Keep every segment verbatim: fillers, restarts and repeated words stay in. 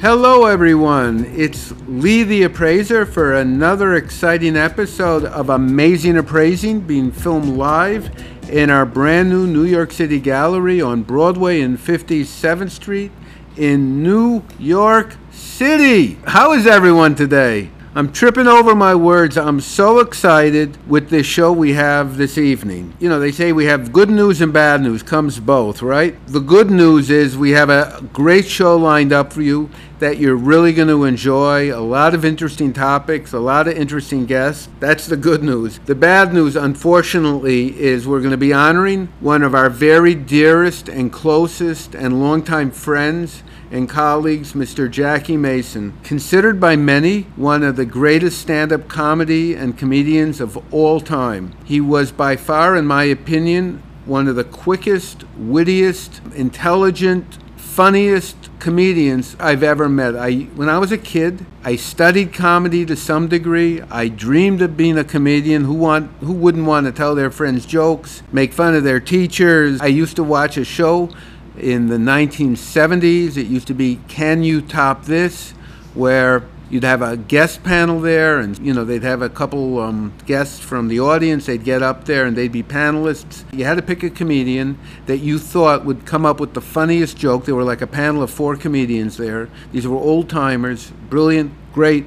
Hello everyone, it's Lee the Appraiser for another exciting episode of Amazing Appraising, being filmed live in our brand new New York City gallery on Broadway and fifty-seventh Street in New York City. How is everyone today? I'm tripping over my words. I'm so excited with this show we have this evening. You know, they say we have good news and bad news, comes both, right? The good news is we have a great show lined up for you that you're really going to enjoy. A lot of interesting topics, a lot of interesting guests. That's the good news. The bad news, unfortunately, is we're going to be honoring one of our very dearest and closest and longtime friends and colleagues, Mister Jackie Mason, considered by many one of the greatest stand-up comedy and comedians of all time. He was by far, in my opinion, one of the quickest, wittiest, intelligent, funniest comedians I've ever met. I, when I was a kid, I studied comedy to some degree. I dreamed of being a comedian. Who want, who wouldn't want to tell their friends jokes, make fun of their teachers? I used to watch a show in the nineteen seventies, it used to be Can You Top This?, where you'd have a guest panel there, and you know they'd have a couple um, guests from the audience. They'd get up there and they'd be panelists. You had to pick a comedian that you thought would come up with the funniest joke. There were like a panel of four comedians there. These were old-timers, brilliant, great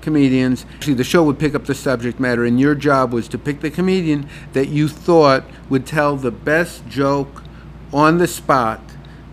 comedians. Actually, the show would pick up the subject matter, and your job was to pick the comedian that you thought would tell the best joke on the spot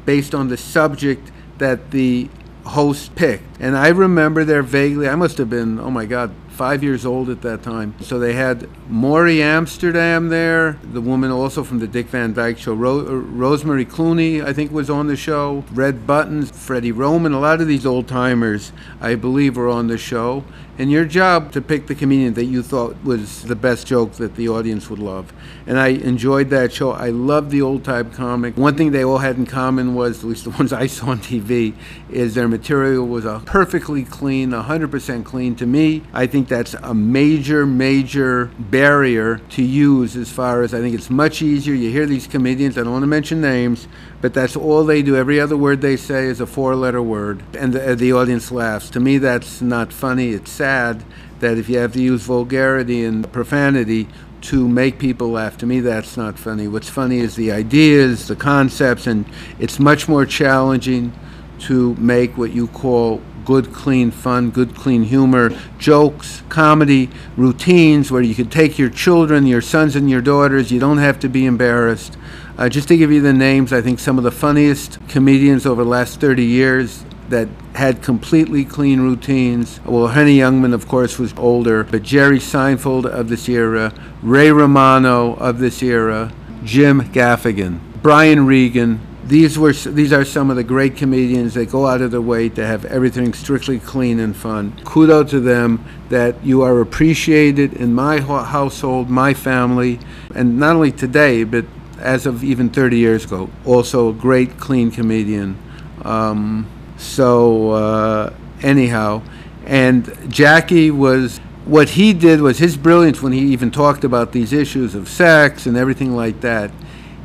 based on the subject that the host picked. And I remember there vaguely, I must have been, oh my God, five years old at that time. So they had Maury Amsterdam there, the woman also from the Dick Van Dyke Show, Ro Rosemary Clooney, I think, was on the show, Red Buttons, Freddie Roman, a lot of these old-timers, I believe, were on the show. And your job to pick the comedian that you thought was the best joke that the audience would love. And I enjoyed that show. I loved the old-time comic. One thing they all had in common was, at least the ones I saw on T V, is their material was a perfectly clean, one hundred percent clean. To me, I think that's a major, major barrier to use as far as, I think it's much easier. You hear these comedians, I don't want to mention names, but that's all they do. Every other word they say is a four-letter word, and the, the audience laughs. To me, that's not funny. It's sad. Sad that if you have to use vulgarity and profanity to make people laugh. To me, that's not funny. What's funny is the ideas, the concepts, and it's much more challenging to make what you call good, clean fun, good, clean humor, jokes, comedy, routines where you can take your children, your sons and your daughters. You don't have to be embarrassed. Uh, just to give you the names, I think some of the funniest comedians over the last thirty years that had completely clean routines. Well, Henny Youngman, of course, was older, but Jerry Seinfeld of this era, Ray Romano of this era, Jim Gaffigan, Brian Regan. These were these are some of the great comedians that go out of their way to have everything strictly clean and fun. Kudos to them that you are appreciated in my household, my family, and not only today, but as of even thirty years ago. Also a great, clean comedian. Um, So uh, anyhow, and Jackie was, what he did was his brilliance when he even talked about these issues of sex and everything like that.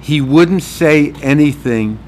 He wouldn't say anything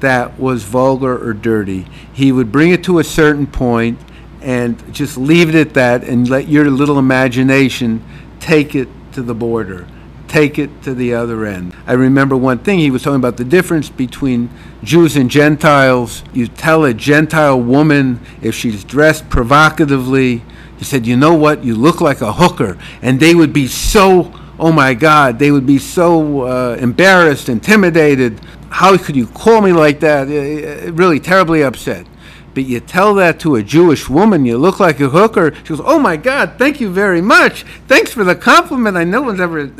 that was vulgar or dirty. He would bring it to a certain point and just leave it at that and let your little imagination take it to the border, take it to the other end. I remember one thing, he was talking about the difference between Jews and Gentiles. You tell a Gentile woman if she's dressed provocatively, he said, you know what, you look like a hooker. And they would be so, oh my God, they would be so uh, embarrassed, intimidated. How could you call me like that? Uh, really terribly upset. But you tell that to a Jewish woman, you look like a hooker. She goes, oh my God, thank you very much. Thanks for the compliment. I no one's ever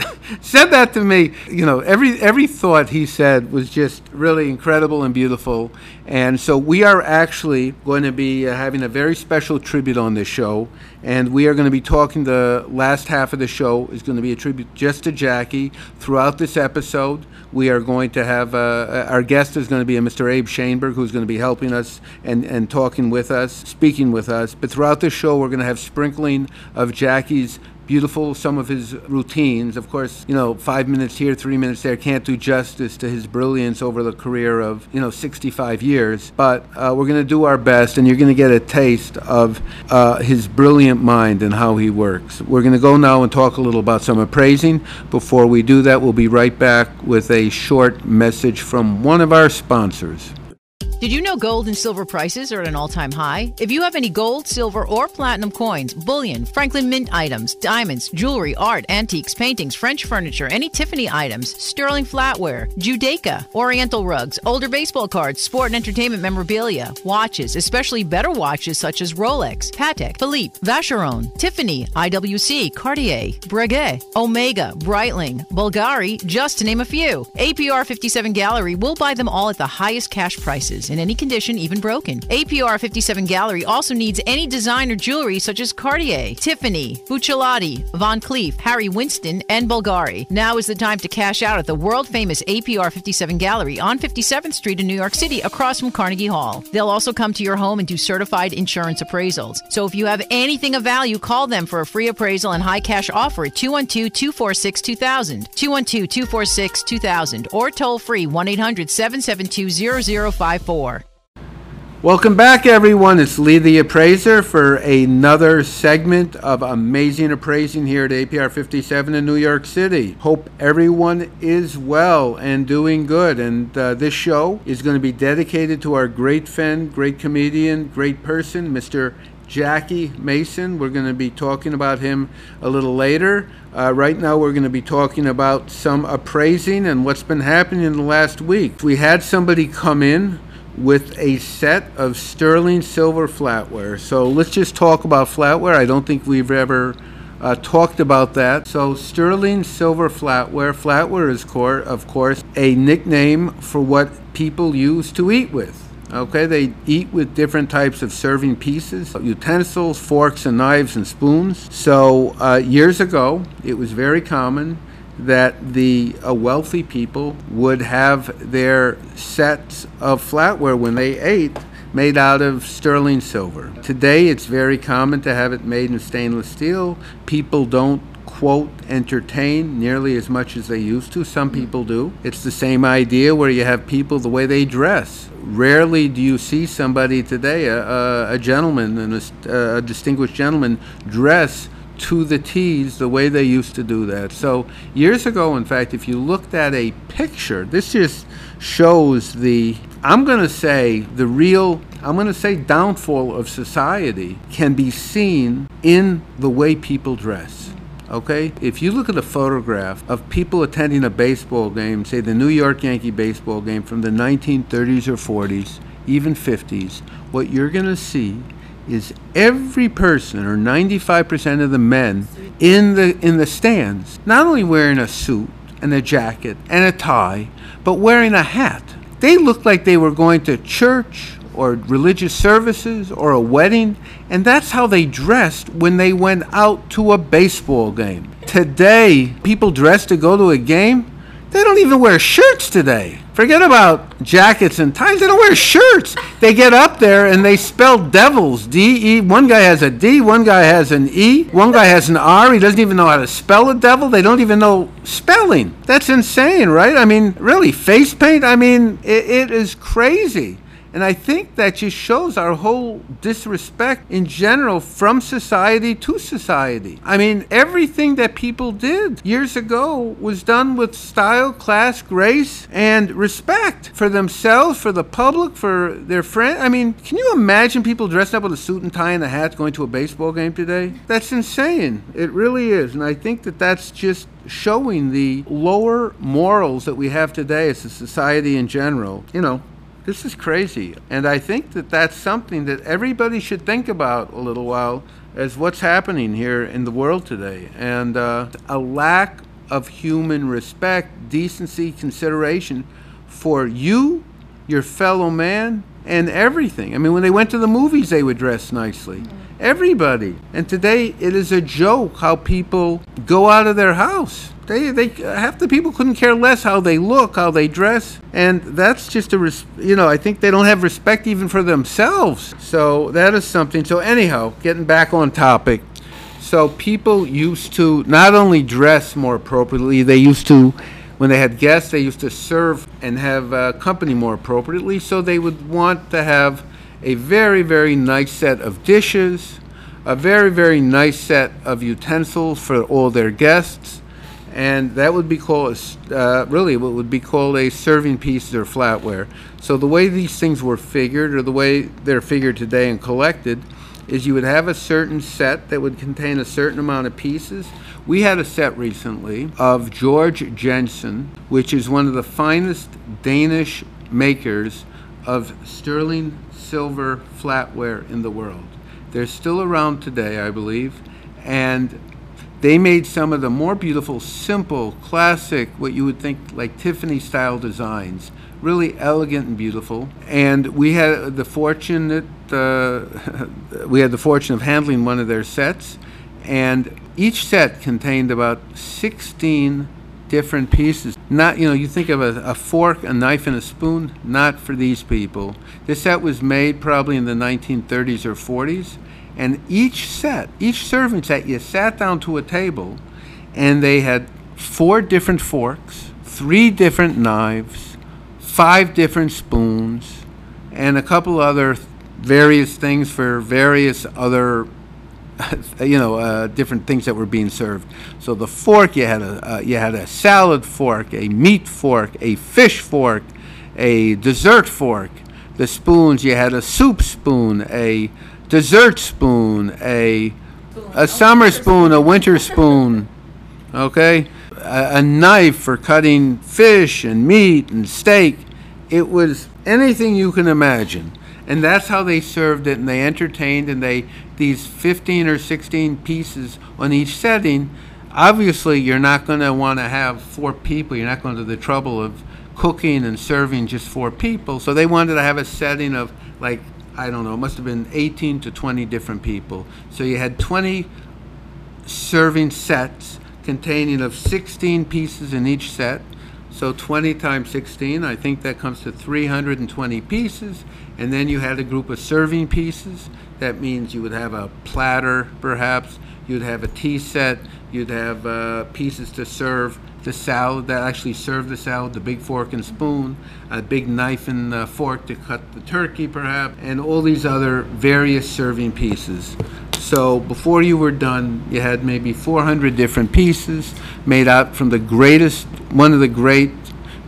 said that to me. You know, every every thought he said was just really incredible and beautiful. And so we are actually going to be uh, having a very special tribute on this show. And we are going to be talking, the last half of the show is going to be a tribute just to Jackie. Throughout this episode, we are going to have, uh, our guest is going to be a Mister Abe Shainberg, who's going to be helping us and, and talking with us, speaking with us. But throughout the show, we're going to have sprinkling of Jackie's beautiful, some of his routines. Of course, you know, five minutes here, three minutes there can't do justice to his brilliance over the career of, you know, sixty-five years. But uh, we're going to do our best, and you're going to get a taste of uh, his brilliant mind and how he works. We're going to go now and talk a little about some appraising. Before we do that, we'll be right back with a short message from one of our sponsors. Did you know gold and silver prices are at an all-time high? If you have any gold, silver, or platinum coins, bullion, Franklin Mint items, diamonds, jewelry, art, antiques, paintings, French furniture, any Tiffany items, sterling flatware, Judaica, oriental rugs, older baseball cards, sport and entertainment memorabilia, watches, especially better watches such as Rolex, Patek, Philippe, Vacheron, Tiffany, I W C, Cartier, Breguet, Omega, Breitling, Bulgari, just to name a few. A P R fifty-seven Gallery will buy them all at the highest cash prices, in any condition, even broken. A P R fifty-seven Gallery also needs any designer jewelry such as Cartier, Tiffany, Buccellati, Van Cleef, Harry Winston, and Bulgari. Now is the time to cash out at the world-famous A P R fifty-seven Gallery on fifty-seventh Street in New York City, across from Carnegie Hall. They'll also come to your home and do certified insurance appraisals. So if you have anything of value, call them for a free appraisal and high cash offer at two one two, two four six, two thousand, two one two, two four six, two thousand, or toll-free one eight hundred, seven seven two, zero zero five four. Welcome back, everyone. It's Lee the Appraiser for another segment of Amazing Appraising here at A P R fifty-seven in New York City. Hope everyone is well and doing good. And uh, this show is going to be dedicated to our great friend, great comedian, great person, Mister Jackie Mason. We're going to be talking about him a little later. Uh, right now we're going to be talking about some appraising and what's been happening in the last week. We had somebody come in with a set of sterling silver flatware. So let's just talk about flatware. I don't think we've ever uh, talked about that. So sterling silver flatware. Flatware is, core, of course, a nickname for what people use to eat with. Okay, they eat with different types of serving pieces, utensils, forks and knives and spoons. So uh, years ago, it was very common that the uh, wealthy people would have their sets of flatware when they ate made out of sterling silver. Today it's very common to have it made in stainless steel. People don't, quote, entertain nearly as much as they used to. Some people do. It's the same idea where you have people, the way they dress. Rarely do you see somebody today, a, a, a gentleman, and a, a distinguished gentleman, dress to the T's the way they used to do that. So years ago, in fact, if you looked at a picture, this just shows the, I'm going to say, the real, I'm going to say downfall of society can be seen in the way people dress. Okay? If you look at a photograph of people attending a baseball game, say the New York Yankee baseball game from the nineteen thirties or forties, even fifties, what you're going to see is every person, or ninety-five percent of the men in the in the stands, not only wearing a suit and a jacket and a tie, but wearing a hat. They looked like they were going to church or religious services or a wedding, and that's how they dressed when they went out to a baseball game. Today, people dress to go to a game, they don't even wear shirts today. Forget about jackets and ties. They don't wear shirts. They get up there and they spell devils. D E. One guy has a D. One guy has an E. One guy has an R. He doesn't even know how to spell a devil. They don't even know spelling. That's insane, right? I mean, really, face paint? I mean, it, it is crazy. And I think that just shows our whole disrespect in general from society to society. I mean, everything that people did years ago was done with style, class, grace, and respect for themselves, for the public, for their friends. I mean, can you imagine people dressed up with a suit and tie and a hat going to a baseball game today? That's insane. It really is. And I think that that's just showing the lower morals that we have today as a society in general. You know, this is crazy, and I think that that's something that everybody should think about a little while as what's happening here in the world today, and uh, a lack of human respect, decency, consideration for you, your fellow man, and everything. I mean, when they went to the movies, they would dress nicely. Everybody. And today, it is a joke how people go out of their house. They, they, half the people couldn't care less how they look, how they dress. And that's just a, res- you know, I think they don't have respect even for themselves. So that is something. So anyhow, getting back on topic. So people used to not only dress more appropriately, they used to, when they had guests, they used to serve and have uh, company more appropriately. So they would want to have a very, very nice set of dishes, a very, very nice set of utensils for all their guests, and that would be called, uh, really what would be called a serving piece or flatware. So the way these things were figured, or the way they're figured today and collected, is you would have a certain set that would contain a certain amount of pieces. We had a set recently of Georg Jensen, which is one of the finest Danish makers of sterling silver flatware in the world. They're still around today, I believe, and they made some of the more beautiful, simple, classic, what you would think like Tiffany-style designs, really elegant and beautiful. And we had the fortunate, uh, we had the fortune of handling one of their sets, and each set contained about sixteen different pieces. Not, you know, you think of a, a fork, a knife, and a spoon, not for these people. This set was made probably in the nineteen thirties or forties. And each set, each serving set, you sat down to a table, and they had four different forks, three different knives, five different spoons, and a couple other various things for various other, you know, uh, different things that were being served. So the fork, you had a, uh, you had a salad fork, a meat fork, a fish fork, a dessert fork. The spoons, you had a soup spoon, a dessert spoon, a a summer spoon, a winter spoon, okay? A, a knife for cutting fish and meat and steak. It was anything you can imagine. And that's how they served it, and they entertained, and they, these fifteen or sixteen pieces on each setting, obviously you're not gonna wanna have four people, you're not going to the trouble of cooking and serving just four people. So they wanted to have a setting of like, I don't know, it must have been eighteen to twenty different people. So you had twenty serving sets containing of sixteen pieces in each set. So twenty times sixteen, I think that comes to three hundred twenty pieces. And then you had a group of serving pieces. That means you would have a platter, perhaps. You'd have a tea set. You'd have uh, pieces to serve the salad, that actually served the salad, the big fork and spoon, a big knife and uh, fork to cut the turkey perhaps, and all these other various serving pieces. So before you were done, you had maybe four hundred different pieces made out from the greatest, one of the great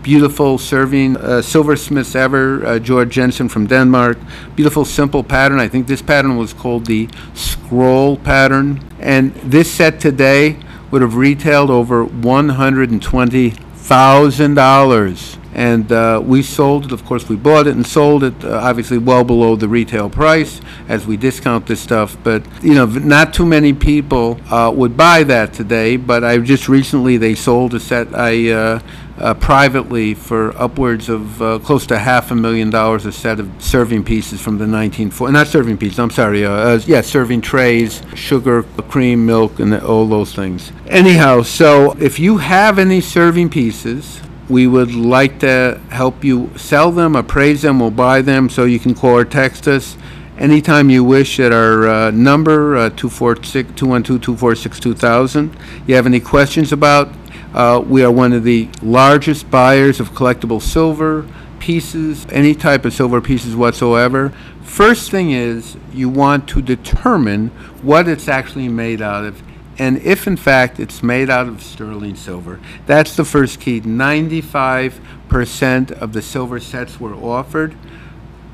beautiful serving uh, silversmiths ever, uh, Georg Jensen from Denmark. Beautiful simple pattern. I think this pattern was called the scroll pattern. And this set today would have retailed over one hundred twenty thousand dollars. And uh, we sold it, of course we bought it and sold it, uh, obviously well below the retail price as we discount this stuff. But, you know, not too many people uh, would buy that today, but I just recently, they sold a set I uh, uh, privately for upwards of uh, close to half a million dollars a set of serving pieces from the nineteen forties, not serving pieces, I'm sorry, uh, uh, yeah, serving trays, sugar, cream, milk, and all those things. Anyhow, so if you have any serving pieces, we would like to help you sell them, appraise them, or buy them, so you can call or text us anytime you wish at our uh, number, uh, two four six, two one two, two four six, two thousand. You have any questions about, uh, we are one of the largest buyers of collectible silver pieces, any type of silver pieces whatsoever. First thing is, you want to determine what it's actually made out of, and if in fact it's made out of sterling silver. That's the first key. ninety-five percent of the silver sets we're offered,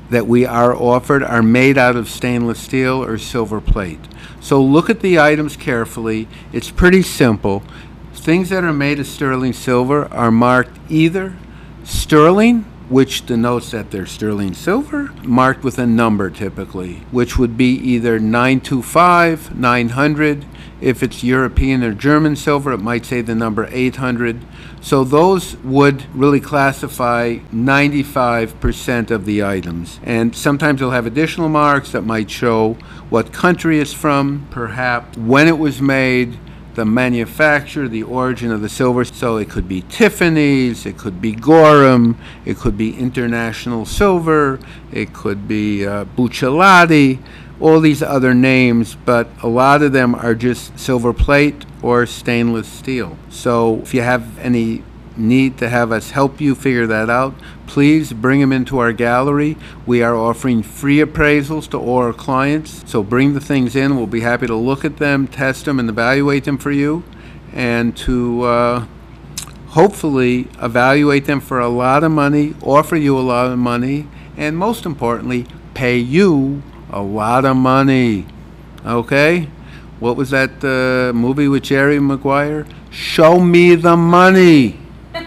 that we are offered, are made out of stainless steel or silver plate. So look at the items carefully. It's pretty simple. Things that are made of sterling silver are marked either sterling, which denotes that they're sterling silver, marked with a number typically, which would be either nine two five, nine hundred. If it's European or German silver, it might say the number eight hundred. So those would really classify ninety-five percent of the items. And sometimes they'll have additional marks that might show what country it's from, perhaps when it was made, the manufacturer, the origin of the silver. So it could be Tiffany's, it could be Gorham, it could be International Silver, it could be uh, Buccellati. all these other names, but a lot of them are just silver plate or stainless steel. So if you have any need to have us help you figure that out, please bring them into our gallery. We are offering free appraisals to all our clients, so bring the things in. We'll be happy to look at them, test them, and evaluate them for you, and to uh, hopefully evaluate them for a lot of money, offer you a lot of money, and most importantly, pay you a lot of money. Okay? What was that uh, movie with Jerry Maguire? Show me the money.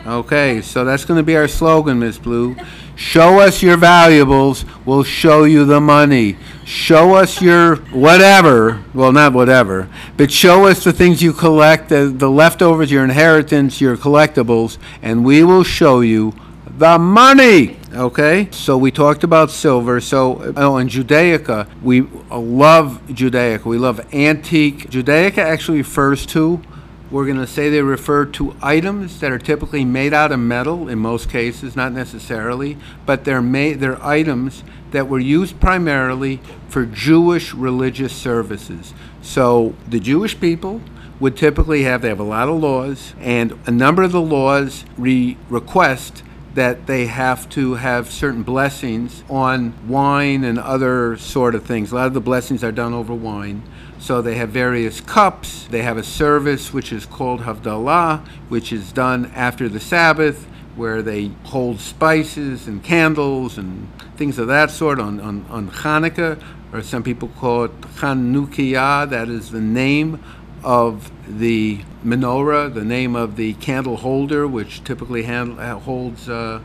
Okay, so that's going to be our slogan, Miss Blue. Show us your valuables, we'll show you the money. Show us your whatever, well, not whatever, but show us the things you collect, the, the leftovers, your inheritance, your collectibles, and we will show you the money. Okay, so we talked about silver. So, oh, and Judaica. We love Judaica. We love antique. Judaica actually refers to, we're going to say they refer to items that are typically made out of metal in most cases, not necessarily, but they're, made, they're items that were used primarily for Jewish religious services. So the Jewish people would typically have, they have a lot of laws, and a number of the laws re request that they have to have certain blessings on wine and other sort of things. A lot of the blessings are done over wine. So they have various cups. They have a service which is called Havdalah, which is done after the Sabbath, where they hold spices and candles and things of that sort on, on, on Hanukkah, or some people call it Chanukiah. That is the name of the menorah, the name of the candle holder, which typically hand, holds uh,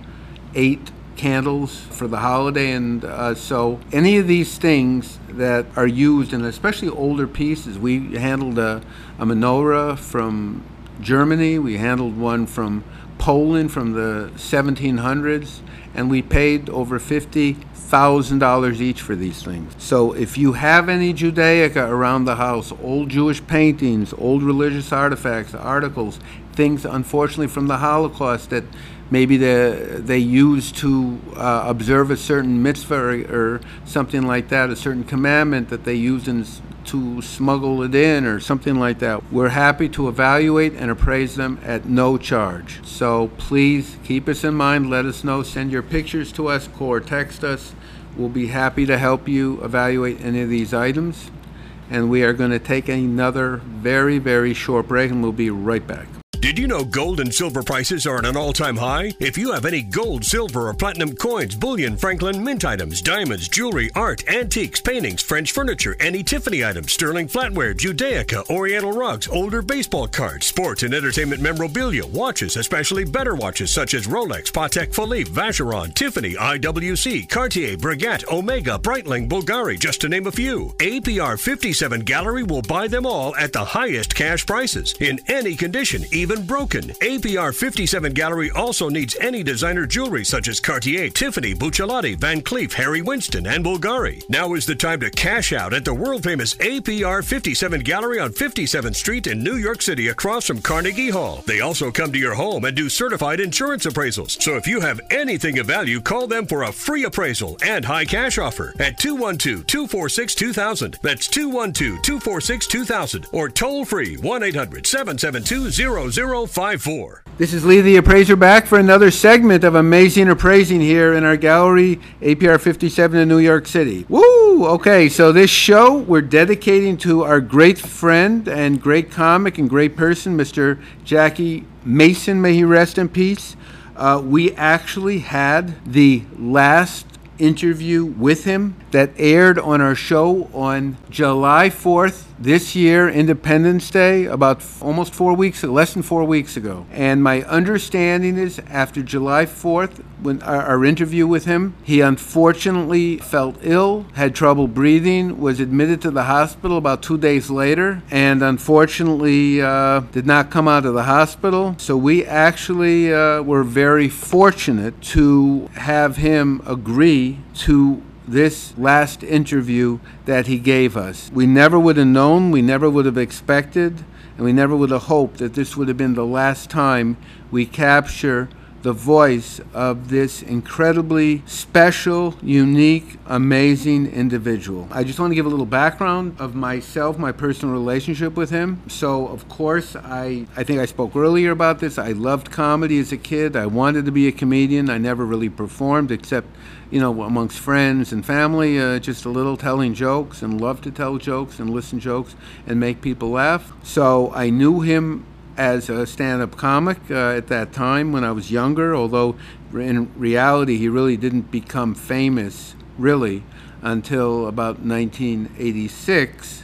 eight candles for the holiday. And uh, so any of these things that are used, and especially older pieces, we handled a, a menorah from Germany, we handled one from Poland from the seventeen hundreds, and we paid over fifty thousand dollars each for these things. So if you have any Judaica around the house, old Jewish paintings, old religious artifacts, articles, things unfortunately from the Holocaust that maybe the, they used to uh, observe a certain mitzvah or, or something like that, a certain commandment that they used in, to smuggle it in or something like that, we're happy to evaluate and appraise them at no charge. So please keep us in mind, let us know, send your pictures to us, call or text us. We'll be happy to help you evaluate any of these items. And we are going to take another very, very short break, and we'll be right back. Did you know gold and silver prices are at an all-time high? If you have any gold, silver, or platinum coins, bullion, Franklin, mint items, diamonds, jewelry, art, antiques, paintings, French furniture, any Tiffany items, sterling flatware, Judaica, oriental rugs, older baseball cards, sports and entertainment memorabilia, watches, especially better watches such as Rolex, Patek Philippe, Vacheron, Tiffany, I W C, Cartier, Breguet, Omega, Breitling, Bulgari, just to name a few. A P R fifty-seven Gallery will buy them all at the highest cash prices, in any condition, even Even broken. A P R fifty-seven Gallery also needs any designer jewelry such as Cartier, Tiffany, Buccellati, Van Cleef, Harry Winston, and Bulgari. Now is the time to cash out at the world-famous A P R fifty-seven Gallery on fifty-seventh street in New York City, across from Carnegie Hall. They also come to your home and do certified insurance appraisals. So if you have anything of value, call them for a free appraisal and high cash offer at two one two, two four six, two thousand. That's two one two, two four six, two thousand. Or toll-free one eight hundred, seven seven two, zero zero five four. This is Lee the Appraiser, back for another segment of Amazing Appraising here in our gallery, A P R fifty-seven in New York City. Woo! Okay, so this show we're dedicating to our great friend and great comic and great person, Mister Jackie Mason. May he rest in peace. Uh, we actually had the last interview with him that aired on our show on July fourth this year, Independence Day, about almost four weeks, less than four weeks ago. And my understanding is after July fourth, when our, our interview with him, he unfortunately felt ill, had trouble breathing, was admitted to the hospital about two days later, and unfortunately uh, did not come out of the hospital. So we actually uh, were very fortunate to have him agree to this last interview that he gave us. We never would have known, we never would have expected, and we never would have hoped that this would have been the last time we capture the voice of this incredibly special, unique, amazing individual. I just want to give a little background of myself, my personal relationship with him. So, of course, I, I think I spoke earlier about this. I loved comedy as a kid. I wanted to be a comedian. I never really performed except, you know, amongst friends and family, uh, just a little telling jokes, and love to tell jokes and listen jokes and make people laugh. So I knew him as a stand-up comic uh, at that time when I was younger, although in reality he really didn't become famous really until about nineteen eighty-six,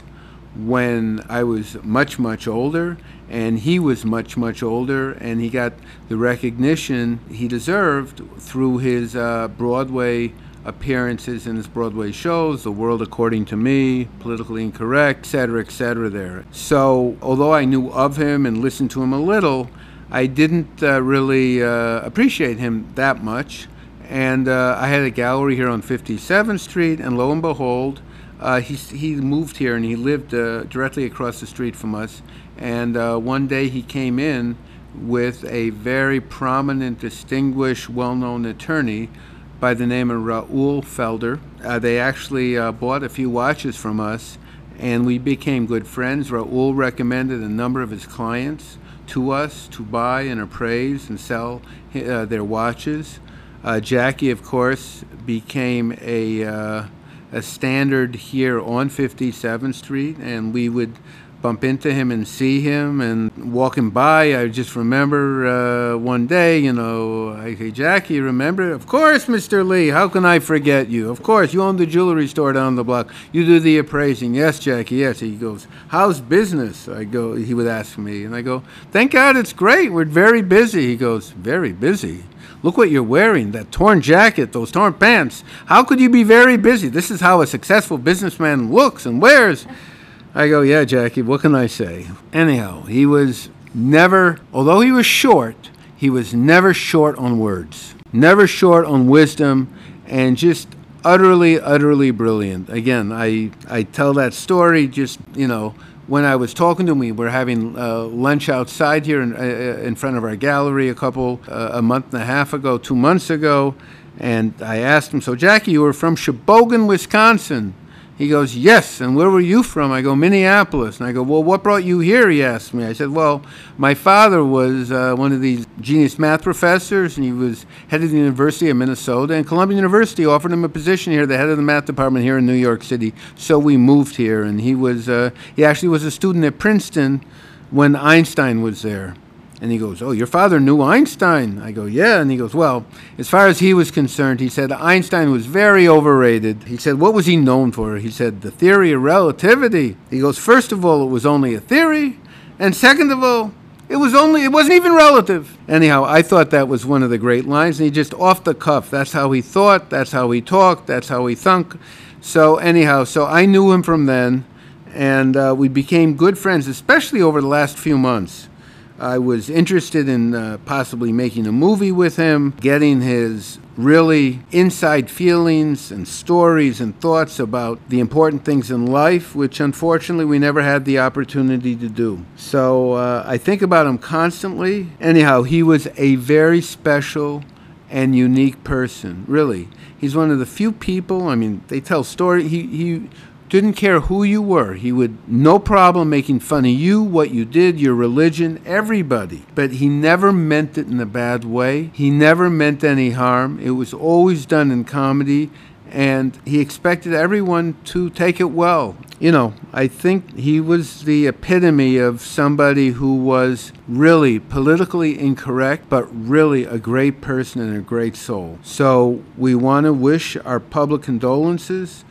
when I was much, much older and he was much, much older, and he got the recognition he deserved through his uh, Broadway appearances in his Broadway shows, The World According to Me, Politically Incorrect, et cetera, et cetera there. So although I knew of him and listened to him a little, I didn't uh, really uh, appreciate him that much. And uh, I had a gallery here on fifty-seventh street, and lo and behold, Uh, he, he moved here, and he lived uh, directly across the street from us. And uh, one day he came in with a very prominent, distinguished, well-known attorney by the name of Raoul Felder. Uh, they actually uh, bought a few watches from us, and we became good friends. Raoul recommended a number of his clients to us to buy and appraise and sell uh, their watches. Uh, Jackie, of course, became a... Uh, a standard here on fifty-seventh street, and we would bump into him and see him, and walking by, I just remember uh, one day, you know, I say, Jackie, remember? Of course, Mister Lee, how can I forget you? Of course, you own the jewelry store down the block. You do the appraising. Yes, Jackie, yes. He goes, how's business? I go, he would ask me, and I go, thank God it's great. We're very busy. He goes, very busy? Look what you're wearing, that torn jacket, those torn pants. How could you be very busy? This is how a successful businessman looks and wears. I go, yeah, Jackie, what can I say? Anyhow, he was never, although he was short, he was never short on words, never short on wisdom, and just utterly, utterly brilliant. Again, I, I tell that story just, you know, when I was talking to him, we were having uh, lunch outside here in, uh, in front of our gallery a couple, uh, a month and a half ago, two months ago, and I asked him, so Jackie, you were from Sheboygan, Wisconsin. He goes, yes, and where were you from? I go, Minneapolis. And I go, well, what brought you here, he asked me. I said, well, my father was uh, one of these genius math professors, and he was head of the University of Minnesota, and Columbia University offered him a position here, the head of the math department here in New York City, so we moved here. And he was, uh, he actually was a student at Princeton when Einstein was there. And he goes, oh, your father knew Einstein? I go, yeah. And he goes, well, as far as he was concerned, he said, Einstein was very overrated. He said, what was he known for? He said, the theory of relativity. He goes, first of all, it was only a theory. And second of all, it was only, it wasn't even relative. Anyhow, I thought that was one of the great lines. And he just off the cuff, that's how he thought, that's how he talked, that's how he thunk. So anyhow, so I knew him from then. And uh, we became good friends, especially over the last few months. I was interested in uh, possibly making a movie with him, getting his really inside feelings and stories and thoughts about the important things in life, which unfortunately we never had the opportunity to do. So uh, I think about him constantly. Anyhow, he was a very special and unique person, really. He's one of the few people, I mean, they tell stories. He, he didn't care who you were. He would, no problem making fun of you, what you did, your religion, everybody. But he never meant it in a bad way. He never meant any harm. It was always done in comedy, and he expected everyone to take it well. You know, I think he was the epitome of somebody who was really politically incorrect, but really a great person and a great soul. So we want to wish our public condolences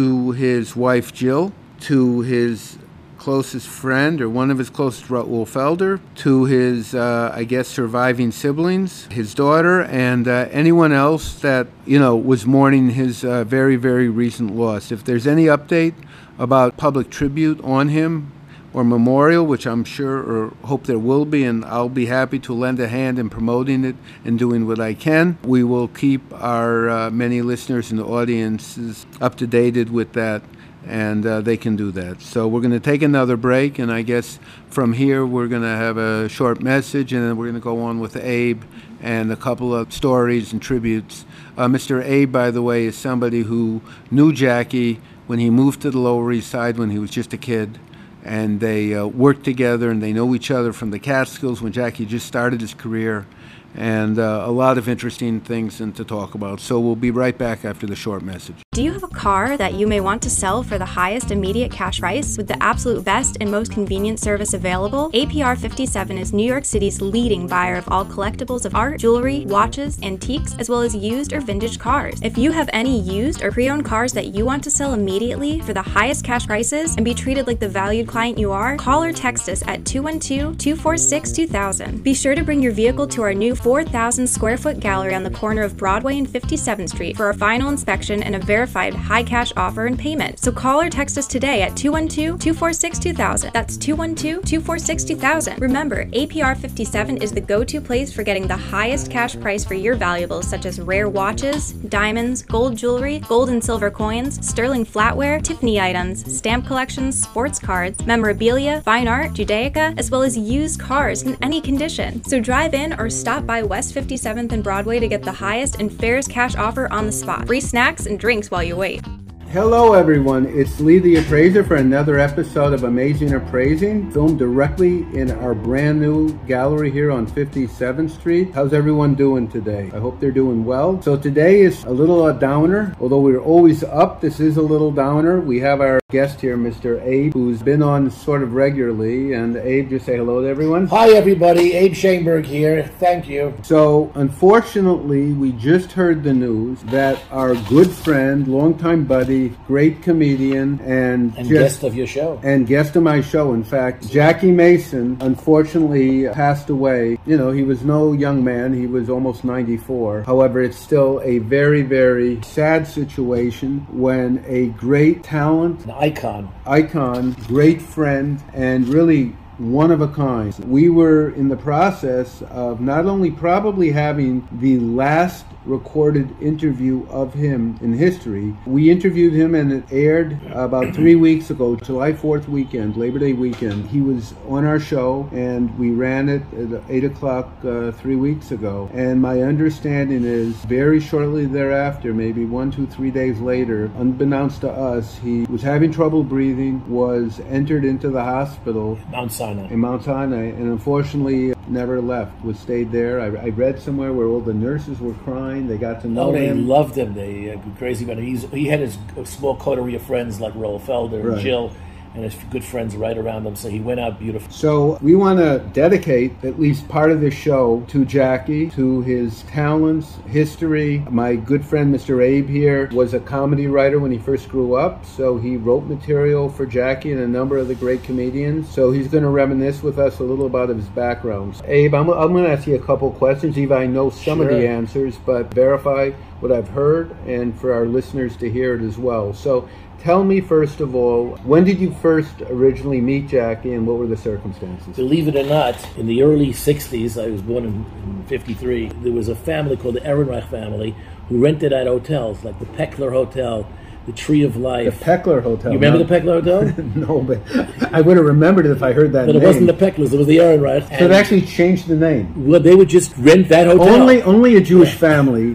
to his wife, Jill, to his closest friend, or one of his closest, Raoul Felder, to his, uh, I guess, surviving siblings, his daughter, and uh, anyone else that, you know, was mourning his uh, very, very recent loss. If there's any update about public tribute on him or memorial, which I'm sure or hope there will be, and I'll be happy to lend a hand in promoting it and doing what I can. We will keep our uh, many listeners and audiences up to date with that and uh, they can do that. So we're going to take another break, and I guess from here we're going to have a short message, and then we're going to go on with Abe and a couple of stories and tributes. Uh, Mister Abe, by the way, is somebody who knew Jackie when he moved to the Lower East Side when he was just a kid, and they uh, worked together, and they know each other from the Catskills when Jackie just started his career, and uh, a lot of interesting things and to talk about. So we'll be right back after the short message. Do you have a car that you may want to sell for the highest immediate cash price with the absolute best and most convenient service available? A P R fifty-seven is New York City's leading buyer of all collectibles of art, jewelry, watches, antiques, as well as used or vintage cars. If you have any used or pre-owned cars that you want to sell immediately for the highest cash prices and be treated like the valued client you are, call or text us at two one two, two four six, two thousand. Be sure to bring your vehicle to our new four thousand square foot gallery on the corner of Broadway and fifty-seventh Street for a final inspection and a verified high cash offer and payment. So call or text us today at two one two, two four six, two thousand. That's two one two, two four six, two thousand. Remember, A P R fifty-seven is the go-to place for getting the highest cash price for your valuables such as rare watches, diamonds, gold jewelry, gold and silver coins, sterling flatware, Tiffany items, stamp collections, sports cards, memorabilia, fine art, Judaica, as well as used cars in any condition. So drive in or stop by by West fifty-seventh and Broadway to get the highest and fairest cash offer on the spot. Free snacks and drinks while you wait. Hello everyone, it's Lee the Appraiser for another episode of Amazing Appraising, filmed directly in our brand new gallery here on fifty-seventh Street. How's everyone doing today? I hope they're doing well. So today is a little a downer, although we're always up, this is a little downer. We have our guest here, Mister Abe, who's been on sort of regularly, and Abe, just say hello to everyone. Hi everybody, Abe Shainberg here, thank you. So unfortunately, we just heard the news that our good friend, longtime buddy, great comedian and, and just, guest of your show and guest of my show, in fact, Jackie Mason, unfortunately passed away. You know, he was no young man, he was almost ninety-four. However, it's still a very, very sad situation when a great talent, an icon icon great friend, and really one of a kind. We were in the process of not only probably having the last recorded interview of him in history. We interviewed him and it aired about three weeks ago, July fourth weekend, Labor Day weekend. He was on our show and we ran it at eight o'clock uh, three weeks ago. And my understanding is very shortly thereafter, maybe one, two, three days later, unbeknownst to us, he was having trouble breathing, was entered into the hospital Mount Sinai. in Mount Sinai, and unfortunately never left, was stayed there. I, I read somewhere where all the nurses were crying. They got to know oh, they him. They loved him. They uh, crazy about him. He's, he had his small coterie of friends like Raoul Felder right. and Jill and his good friends right around him. So he went out beautiful. So we want to dedicate at least part of this show to Jackie, to his talents, history. My good friend Mister Abe here was a comedy writer when he first grew up. So he wrote material for Jackie and a number of the great comedians. So he's going to reminisce with us a little about his background. Abe, I'm, I'm going to ask you a couple questions. Eva, I know some sure. of the answers, but verify what I've heard and for our listeners to hear it as well. So tell me, first of all, when did you first originally meet Jackie and what were the circumstances? Believe it or not, in the early sixties, I was born in fifty-three, there was a family called the Ehrenreich family who rented out hotels like the Peckler Hotel, the Tree of Life. The Peckler Hotel. You remember no? the Peckler Hotel? No, but I would have remembered it if I heard that but name. But it wasn't the Pecklers, it was the Ehrenreich. So it actually changed the name. Well, they would just rent that hotel. Only, only a Jewish family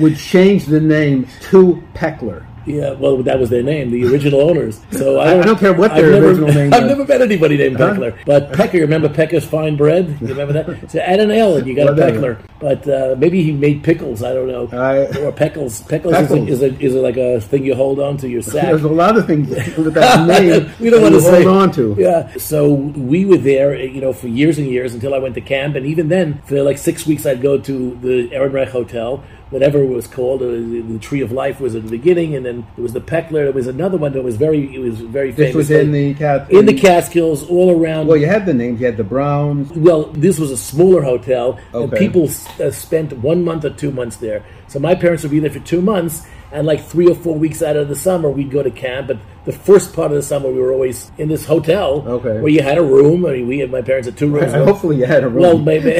would change the name to Peckler. Yeah, well, that was their name, the original owners. So I don't, I don't care what their never, original name was. I've never met anybody named Peckler. Huh? But Pecker, remember Pecker's fine bread? You remember that? So add an L and you got Whatever. a Peckler. But uh, maybe he made pickles, I don't know. I, or Peckles. Peckles, Peckles. Is, a, is, a, is a, like a thing you hold on to, your sack. There's a lot of things with that name we don't want to hold on to. Yeah, so we were there, you know, for years and years until I went to camp. And even then, for like six weeks, I'd go to the Ehrenreich Hotel, whatever it was called. The Tree of Life was at the beginning, and then there was the Peckler. There was another one that was very, it was very this famous. This was in the Cat in the Catskills, all around. Well, you had the names. You had the Browns. Well, this was a smaller hotel, okay. and people uh, spent one month or two months there. So my parents would be there for two months, and like three or four weeks out of the summer, we'd go to camp. But the first part of the summer, we were always in this hotel okay. where you had a room. I mean, we had my parents had two rooms. Right. Hopefully, you had a room. Well, maybe.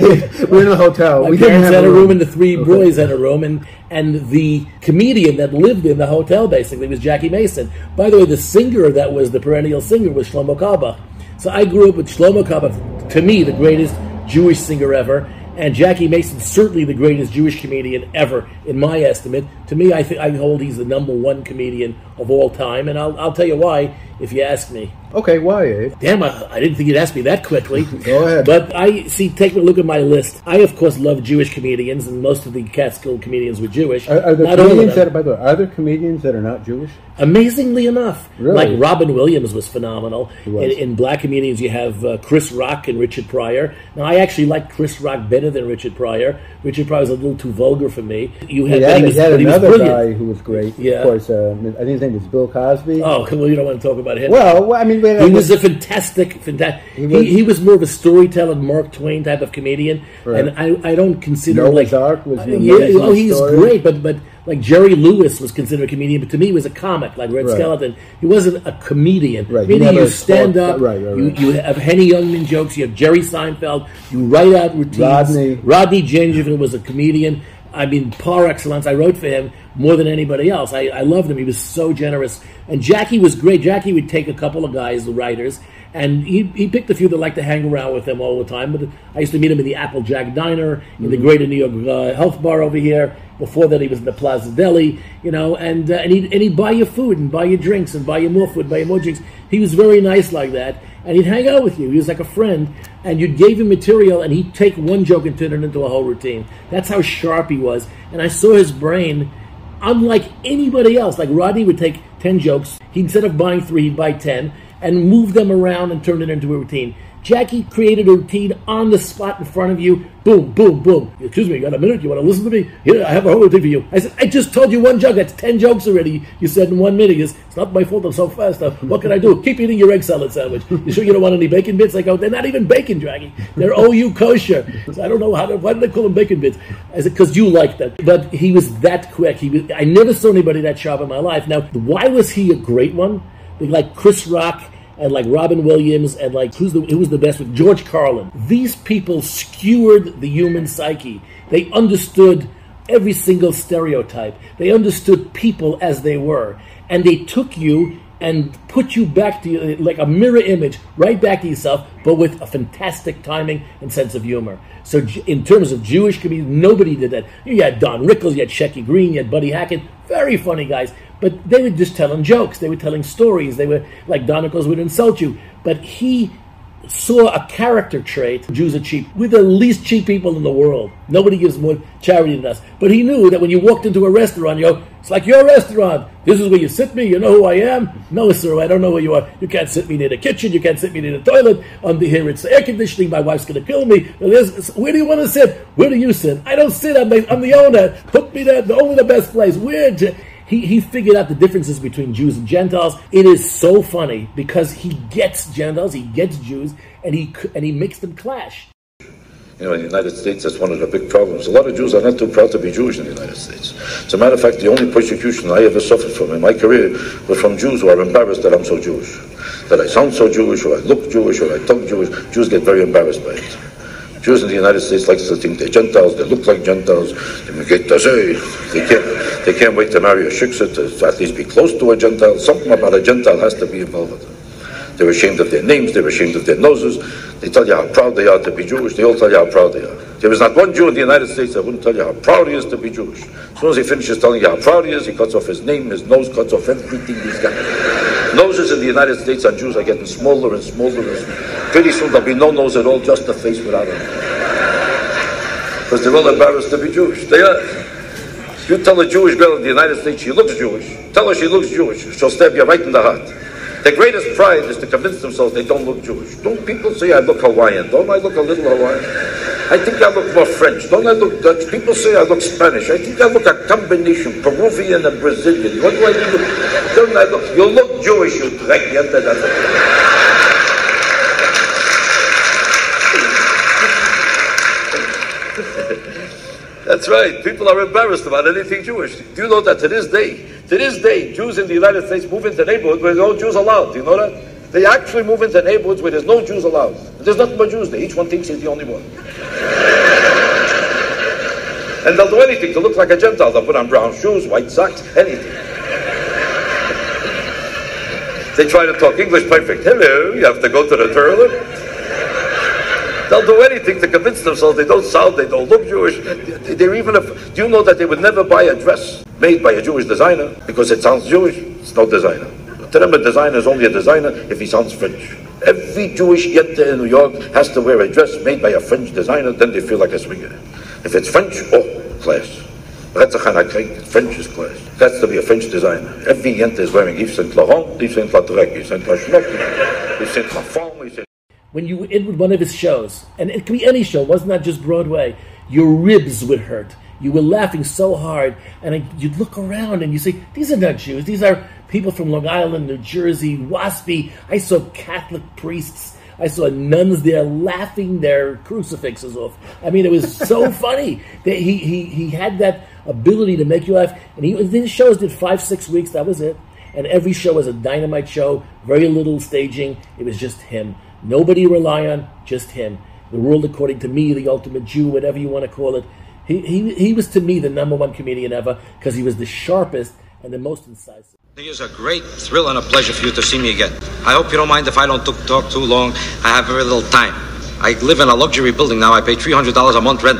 We're in the hotel. My we parents didn't have had a room. room, and the three boys had a room, and and the comedian that lived in the hotel basically was Jackie Mason. By the way, the singer that was the perennial singer was Shlomo Kaba. So I grew up with Shlomo Kaba, to me the greatest Jewish singer ever, and Jackie Mason certainly the greatest Jewish comedian ever, in my estimate. To me, I think I hold he's the number one comedian of all time, and I'll I'll tell you why if you ask me. Okay, why, Abe? Damn, I, I didn't think you'd ask me that quickly. Go ahead. But I see. Take a look at my list. I of course love Jewish comedians, and most of the Catskill comedians were Jewish. Are, are there not comedians that, by the way, are there comedians that are not Jewish? Amazingly enough, really? Like Robin Williams was phenomenal. He was. In, in black comedians, you have uh, Chris Rock and Richard Pryor. Now, I actually like Chris Rock better than Richard Pryor. Richard Pryor was a little too vulgar for me. You had, had, he was, he had another he was guy who was great. Yeah. Of course, um, I think his name was Bill Cosby. Oh, well, you don't want to talk about him. Well, I mean, he was a fantastic, fantastic. He was, he, he was more of a storyteller, Mark Twain type of comedian, right. and I, I don't consider Noah's like Ark was. Uh, yeah, oh, he's story. great, but but. Like Jerry Lewis was considered a comedian, but to me he was a comic, like Red right. Skeleton. He wasn't a comedian. Right. Meaning you, you stand sport. up, right, right, right. You, you have Henny Youngman jokes, you have Jerry Seinfeld, you write out routines. Rodney. Rodney Dangerfield was a comedian. I mean, par excellence, I wrote for him more than anybody else. I, I loved him. He was so generous. And Jackie was great. Jackie would take a couple of guys, the writers, and he, he picked a few that liked to hang around with him all the time. But I used to meet him in the Applejack Diner, mm-hmm. in the Greater New York uh, Health Bar over here. Before that, he was in the Plaza Deli, you know, and uh, and he'd and he'd buy you food and buy you drinks and buy you more food, buy you more drinks. He was very nice like that, and he'd hang out with you. He was like a friend, and you'd give him material, and he'd take one joke and turn it into a whole routine. That's how sharp he was, and I saw his brain, unlike anybody else. Like Rodney would take ten jokes, he instead of buying three, he'd buy ten, and move them around and turn it into a routine. Jackie created a routine on the spot in front of you. Boom, boom, boom. Excuse me, you got a minute? You want to listen to me? Here, I have a whole routine for you. I said, I just told you one joke. That's ten jokes already. You said in one minute. It's not my fault. I'm so fast. What can I do? Keep eating your egg salad sandwich. You sure you don't want any bacon bits? I go, they're not even bacon, Jackie. They're O U kosher. So I don't know how to, why did they call them bacon bits? I said, because you like that. But he was that quick. He was, I never saw anybody that sharp in my life. Now, why was he a great one? Like Chris Rock, and like Robin Williams, and like who's the, who was the best with George Carlin. These people skewered the human psyche. They understood every single stereotype. They understood people as they were. And they took you and put you back to you, like a mirror image, right back to yourself, but with a fantastic timing and sense of humor. So in terms of Jewish community, nobody did that. You had Don Rickles, you had Shecky Green, you had Buddy Hackett, very funny guys. But they were just telling jokes. They were telling stories. They were like Don Rickles would insult you. But he saw a character trait. Jews are cheap. We're the least cheap people in the world. Nobody gives more charity than us. But he knew that when you walked into a restaurant, you go, it's like your restaurant. This is where you sit me. You know who I am? No, sir, I don't know where you are. You can't sit me near the kitchen. You can't sit me near the toilet. Under here, it's air conditioning. My wife's going to kill me. Where do you want to sit? Where do you sit? I don't sit. I'm the, I'm the owner. Put me there. Only the best place. Where? He, he figured out the differences between Jews and Gentiles. It is so funny because he gets Gentiles, he gets Jews, and he and he makes them clash. You know, in the United States, that's one of the big problems. A lot of Jews are not too proud to be Jewish in the United States. As a matter of fact, the only persecution I ever suffered from in my career was from Jews who are embarrassed that I'm so Jewish, that I sound so Jewish, or I look Jewish, or I talk Jewish. Jews get very embarrassed by it. Jews in the United States like to think they're Gentiles, they look like Gentiles, they can't, they can't wait to marry a shiksa, to at least be close to a Gentile. Something about a Gentile has to be involved with them. They're ashamed of their names, they're ashamed of their noses. They tell you how proud they are to be Jewish, they all tell you how proud they are. There is not one Jew in the United States that wouldn't tell you how proud he is to be Jewish. As soon as he finishes telling you how proud he is, he cuts off his name, his nose, cuts off everything he's got. Noses in the United States on Jews are getting smaller and smaller and smaller. Pretty soon there'll be no nose at all, just a face without it. Because they're all embarrassed to be Jewish. They are. If you tell a Jewish girl in the United States she looks Jewish, tell her she looks Jewish, she'll stab you right in the heart. Their greatest pride is to convince themselves they don't look Jewish. Don't people say I look Hawaiian? Don't I look a little Hawaiian? I think I look more French. Don't I look Dutch? People say I look Spanish. I think I look a combination, Peruvian and Brazilian. What do I do? Don't I look? You look Jewish, you drag your head. That's right. People are embarrassed about anything Jewish. Do you know that to this day, to this day, Jews in the United States move into neighborhoods where no Jews allowed? Do you know that? They actually move into neighborhoods where there's no Jews allowed. There's nothing but Jews there. Each one thinks he's the only one. And they'll do anything to look like a Gentile. They'll put on brown shoes, white socks, anything. They try to talk English perfect. Hello, you have to go to the toilet. They'll do anything to convince themselves they don't sound, they don't look Jewish. They're even, if, do you know that they would never buy a dress made by a Jewish designer because it sounds Jewish? It's no designer. To them, a designer is only a designer if he sounds French. Every Jewish yenta in New York has to wear a dress made by a French designer, then they feel like a swinger. If it's French, oh, class. French is class. It has to be a French designer. Every yenta is wearing Yves Saint Laurent, Yves Saint Lautrec, Yves Saint Lachmok, Yves Saint Lafon, Yves Saint... When you in one of his shows, and it could be any show, it wasn't that just Broadway, your ribs would hurt. You were laughing so hard, and I, you'd look around and you say, these are not Jews. These are people from Long Island, New Jersey, WASPy. I saw Catholic priests. I saw nuns there laughing their crucifixes off. I mean, it was so funny. That he, he, he had that ability to make you laugh. And he, these shows did five, six weeks. That was it. And every show was a dynamite show, very little staging. It was just him. Nobody to rely on, just him. The world according to me, the ultimate Jew, whatever you want to call it. He, he, he was, to me, the number one comedian ever because he was the sharpest and the most incisive. It is a great thrill and a pleasure for you to see me again. I hope you don't mind if I don't talk too long. I have very little time. I live in a luxury building now. I pay three hundred dollars a month rent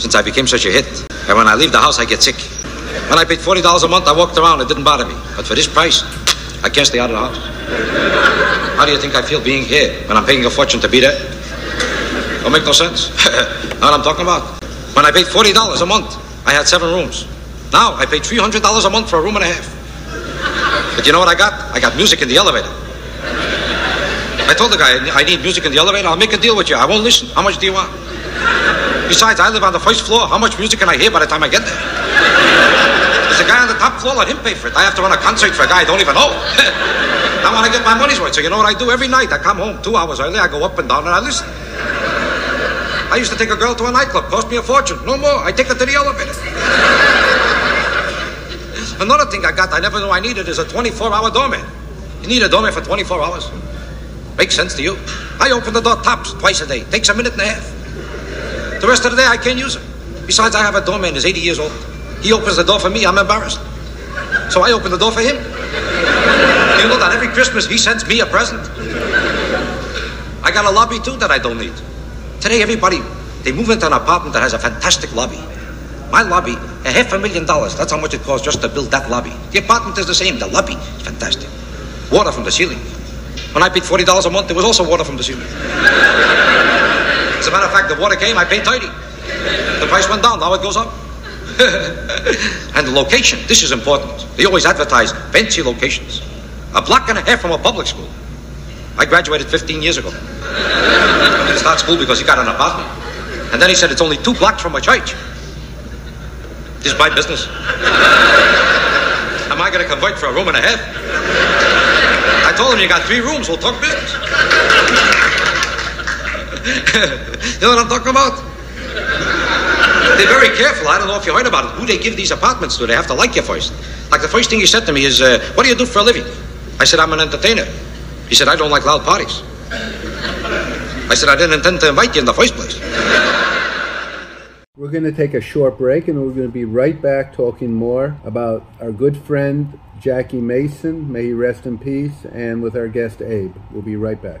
since I became such a hit. And when I leave the house, I get sick. When I paid forty dollars a month, I walked around. It didn't bother me. But for this price, I can't stay out of the house. How do you think I feel being here when I'm paying a fortune to be there? Don't make no sense. Know what I'm talking about? When I paid forty dollars a month, I had seven rooms. Now I pay three hundred dollars a month for a room and a half. But you know what I got? I got music in the elevator. I told the guy, I need music in the elevator. I'll make a deal with you. I won't listen. How much do you want? Besides, I live on the first floor. How much music can I hear by the time I get there? There's a guy on the top floor. Let him pay for it. I have to run a concert for a guy I don't even know. I want to get my money's worth, so you know what I do every night? I come home two hours early, I go up and down, and I listen. I used to take a girl to a nightclub, cost me a fortune. No more, I take her to the elevator. Another thing I got I never knew I needed is a twenty-four hour doorman. You need a doorman for twenty-four hours? Makes sense to you? I open the door tops twice a day. Takes a minute and a half. The rest of the day, I can't use it. Besides, I have a doorman who's eighty years old. He opens the door for me, I'm embarrassed. So I open the door for him. You know that every Christmas he sends me a present. I got a lobby too that I don't need. Today everybody, they move into an apartment that has a fantastic lobby. My lobby, a half a million dollars. That's how much it costs just to build that lobby. The apartment is the same. The lobby is fantastic. Water from the ceiling. When I paid forty dollars a month, there was also water from the ceiling. As a matter of fact, the water came, I paid thirty. The price went down, now it goes up. And the location, this is important. They always advertise fancy locations. A block and a half from a public school. I graduated fifteen years ago. I didn't start school because he got an apartment. And then he said, it's only two blocks from a church. This is my business. Am I going to convert for a room and a half? I told him, you got three rooms, we'll talk business. You know what I'm talking about? They're very careful. I don't know if you heard about it. Who they give these apartments to, they have to like you first. Like the first thing he said to me is, uh, what do you do for a living? I said, I'm an entertainer. He said, I don't like loud parties. I said, I didn't intend to invite you in the first place. We're going to take a short break, and we're going to be right back talking more about our good friend, Jackie Mason. May he rest in peace. And with our guest, Abe. We'll be right back.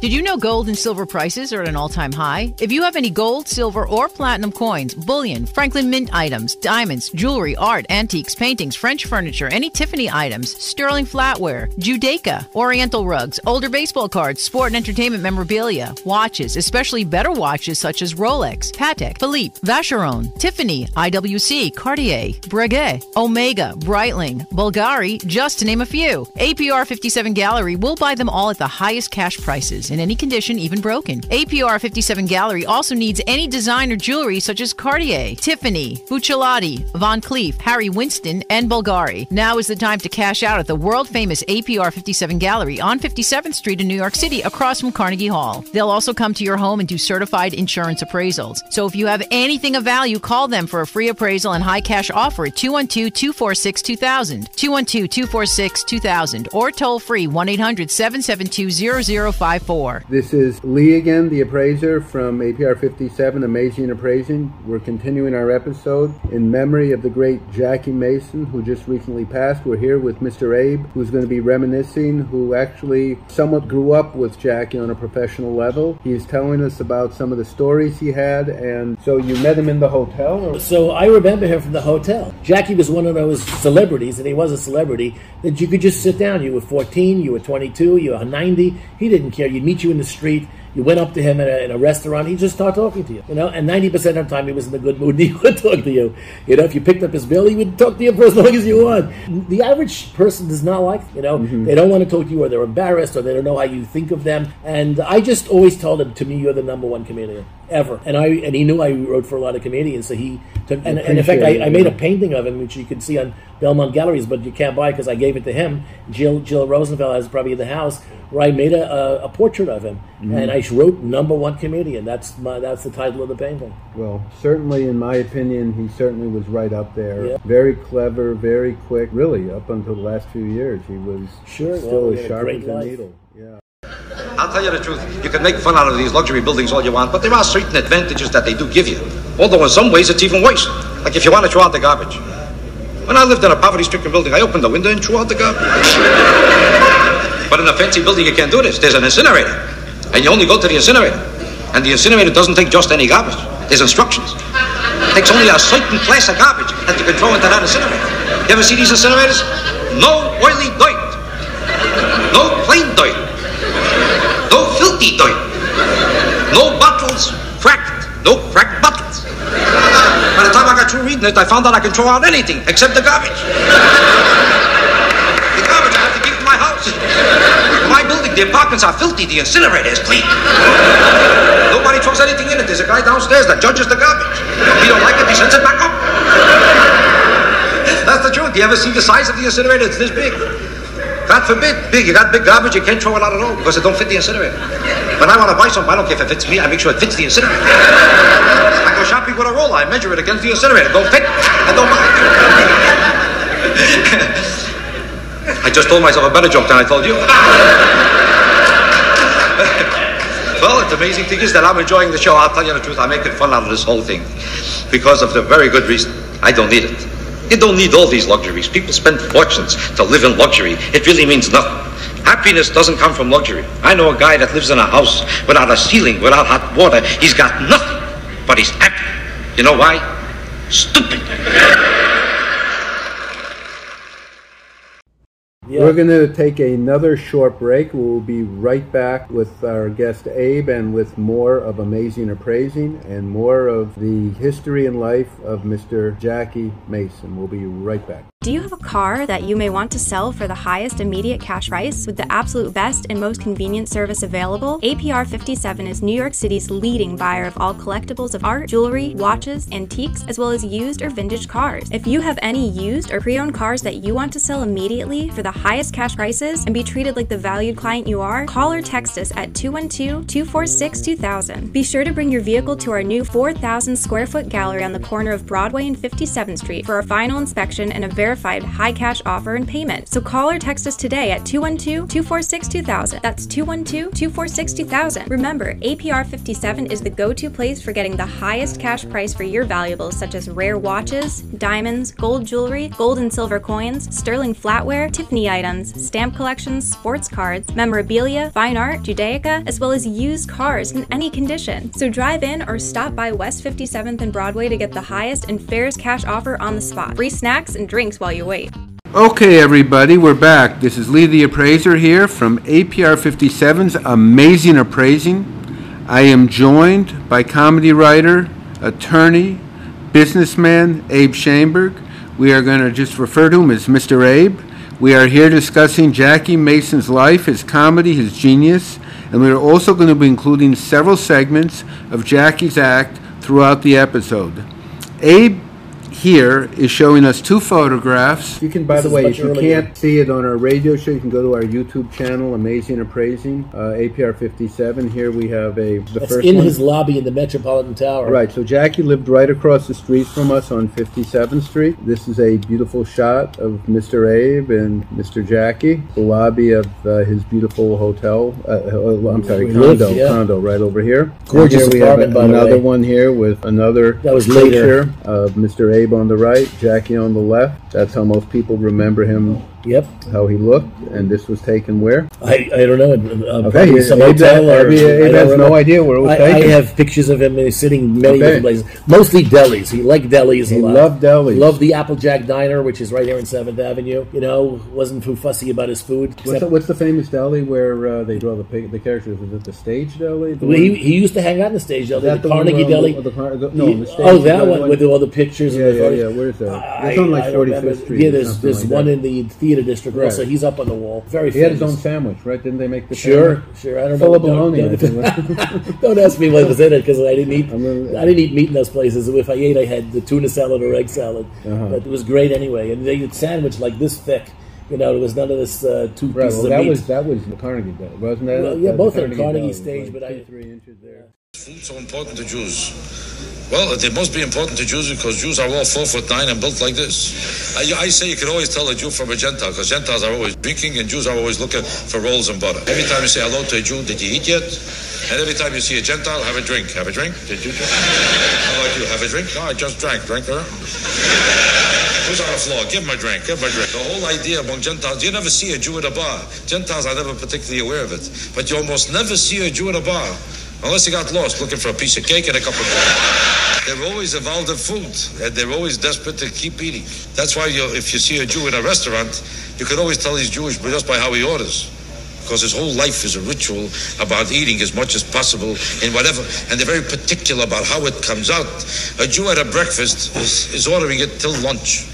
Did you know gold and silver prices are at an all-time high? If you have any gold, silver, or platinum coins, bullion, Franklin Mint items, diamonds, jewelry, art, antiques, paintings, French furniture, any Tiffany items, sterling flatware, Judaica, oriental rugs, older baseball cards, sport and entertainment memorabilia, watches, especially better watches such as Rolex, Patek, Philippe, Vacheron, Tiffany, I W C, Cartier, Breguet, Omega, Breitling, Bulgari, just to name a few. A P R fifty-seven Gallery will buy them all at the highest cash prices. in any condition, even broken. A P R fifty-seven Gallery also needs any designer jewelry such as Cartier, Tiffany, Buccellati, Van Cleef, Harry Winston, and Bulgari. Now is the time to cash out at the world-famous A P R fifty-seven Gallery on fifty-seventh Street in New York City, across from Carnegie Hall. They'll also come to your home and do certified insurance appraisals. So if you have anything of value, call them for a free appraisal and high cash offer at two one two, two four six, two thousand, two one two, two four six, two thousand, or toll-free one eight hundred, seven seven two, zero zero five four. This is Lee again, the appraiser from A P R fifty-seven, Amazing Appraising. We're continuing our episode in memory of the great Jackie Mason, who just recently passed. We're here with Mister Abe, who's going to be reminiscing, who actually somewhat grew up with Jackie on a professional level. He's telling us about some of the stories he had, and so you met him in the hotel? Or? So I remember him from the hotel. Jackie was one of those celebrities, and he was a celebrity, that you could just sit down. You were fourteen, you were twenty-two, you were ninety. He didn't care. You'd meet you in the street. You went up to him in a, in a restaurant, he'd just start talking to you, you know, and ninety percent of the time he was in a good mood and he would talk to you. You know, if you picked up his bill, he would talk to you for as long as you want. The average person does not like, you know, mm-hmm. They don't want to talk to you, or they're embarrassed, or they don't know how you think of them. And I just always told him, to me, you're the number one comedian ever. And I and he knew I wrote for a lot of comedians, so he took, and, and in fact, I, I made a painting of him, which you can see on Belmont Galleries, but you can't buy it because I gave it to him. Jill Jill Rosenfeld has probably in the house, where I made a, a, a portrait of him, mm-hmm. and I wrote number one comedian. That's my, that's the title of the painting. Well, certainly, in my opinion, he certainly was right up there. Yeah. Very clever, very quick. Really, up until the last few years, he was sure, still well, as sharp as a needle. Yeah. I'll tell you the truth. You can make fun out of these luxury buildings all you want, but there are certain advantages that they do give you. Although in some ways it's even worse. Like if you want to throw out the garbage. When I lived in a poverty-stricken building, I opened the window and threw out the garbage. But in a fancy building, you can't do this. There's an incinerator. And you only go to the incinerator. And the incinerator doesn't take just any garbage. There's instructions. It takes only a certain class of garbage that you can throw into that incinerator. You ever see these incinerators? No oily dirt. No plain dirt. No filthy dirt. No bottles cracked. No cracked bottles. By the time I got through reading it, I found out I can throw out anything except the garbage. The garbage I have to keep in my house. In my building, the apartments are filthy. The incinerator is clean. Nobody throws anything in it. There's a guy downstairs that judges the garbage. If you don't like it, he sends it back up. That's the truth. You ever see the size of the incinerator? It's this big. God forbid, big. You got big garbage, you can't throw it out at all because it don't fit the incinerator. When I want to buy something, I don't care if it fits me. I make sure it fits the incinerator. Go shopping with a roller. I measure it against the incinerator. Don't fit. I don't mind. I just told myself a better joke than I told you. Well, the amazing thing is that I'm enjoying the show. I'll tell you the truth. I'm making fun out of this whole thing because of the very good reason. I don't need it. You don't need all these luxuries. People spend fortunes to live in luxury. It really means nothing. Happiness doesn't come from luxury. I know a guy that lives in a house without a ceiling, without hot water. He's got nothing. But he's happy. You know why? Stupid. Yeah. We're going to take another short break. We'll be right back with our guest Abe and with more of Amazing Appraising and more of the history and life of Mister Jackie Mason. We'll be right back. Do you have a car that you may want to sell for the highest immediate cash price with the absolute best and most convenient service available? A P R fifty-seven is New York City's leading buyer of all collectibles of art, jewelry, watches, antiques, as well as used or vintage cars. If you have any used or pre-owned cars that you want to sell immediately for the highest cash prices and be treated like the valued client you are, call or text us at two one two, two four six, two thousand. Be sure to bring your vehicle to our new four thousand square foot gallery on the corner of Broadway and fifty-seventh Street for a final inspection and a very verified high cash offer and payment. So call or text us today at two one two, two four six, two thousand. That's two one two, two four six, two thousand. Remember, A P R fifty-seven is the go-to place for getting the highest cash price for your valuables such as rare watches, diamonds, gold jewelry, gold and silver coins, sterling flatware, Tiffany items, stamp collections, sports cards, memorabilia, fine art, Judaica, as well as used cars in any condition. So drive in or stop by West fifty-seventh and Broadway to get the highest and fairest cash offer on the spot. Free snacks and drinks while you wait. Okay, everybody, we're back. This is Lee the Appraiser here from A P R fifty-seven's Amazing Appraising. I am joined by comedy writer, attorney, businessman Abe Shainberg. We are going to just refer to him as Mister Abe. We are here discussing Jackie Mason's life, his comedy, his genius, and we are also going to be including several segments of Jackie's act throughout the episode. Abe here is showing us two photographs. You can, by this the way, if you earlier. can't see it on our radio show, you can go to our YouTube channel, Amazing Appraising, uh, A P R fifty-seven. Here we have a... The That's first in one. his lobby in the Metropolitan Tower. Right, so Jackie lived right across the street from us on fifty-seventh Street. This is a beautiful shot of Mister Abe and Mister Jackie, the lobby of uh, his beautiful hotel, uh, uh, I'm sorry, condo, lived, yeah. condo right over here. Gorgeous here we apartment, have a, another one here with another that was later. picture of Mister Abe on the right, Jackie on the left. That's how most people remember him. Yep. How he looked, and this was taken where? I, I don't know. Uh, okay, some Abe, hotel or, Abe, Abe has no idea where it was I, taken. I have pictures of him sitting in many okay. different places. Mostly delis. He liked delis he a lot. He loved delis. Loved the Applejack Diner, which is right here in seventh Avenue. You know, wasn't too fussy about his food. What's the, what's the famous deli where uh, they draw the the characters? Is it the Stage Deli? The well, he, he used to hang out in the Stage Deli. The, the Carnegie Deli? The, the, no, the stage oh, that deli one with all the pictures. Yeah, yeah, yeah. Where's that? Uh, That's on like forty-fifth Street. Yeah, there's, there's like one that. in the theater. District right. also he's up on the wall. Very he famous. Had his own sandwich, right? Didn't they make the sure, sandwich? sure? I don't Full know. Of bologna. Don't, don't ask me what was in it because I didn't eat. Gonna, I didn't eat meat in those places. If I ate, I had the tuna salad or egg salad. Uh-huh. But it was great anyway. And they had sandwich like this thick. You know, there was none of this uh, two right, pieces well, of that meat. Was, that was the Carnegie Deli, wasn't that? Well, yeah, uh, both are Carnegie, Carnegie Stage, like but two, I three inches there. Food so important to Jews? Well, they must be important to Jews because Jews are all four foot nine and built like this. I, I say you can always tell a Jew from a Gentile because Gentiles are always drinking and Jews are always looking for rolls and butter. Every time you say hello to a Jew, did you eat yet? And every time you see a Gentile, have a drink. Have a drink? Did you drink? How about you? Have a drink? No, I just drank. Drank her. Who's on the floor? Give him a drink. Give him a drink. The whole idea among Gentiles, you never see a Jew at a bar. Gentiles are never particularly aware of it. But you almost never see a Jew at a bar. Unless they got lost looking for a piece of cake and a cup of coffee. They're always involved in food, and they're always desperate to keep eating. That's why you, if you see a Jew in a restaurant, you can always tell he's Jewish just by how he orders. Because his whole life is a ritual about eating as much as possible in whatever, and they're very particular about how it comes out. A Jew at a breakfast is, is ordering it till lunch.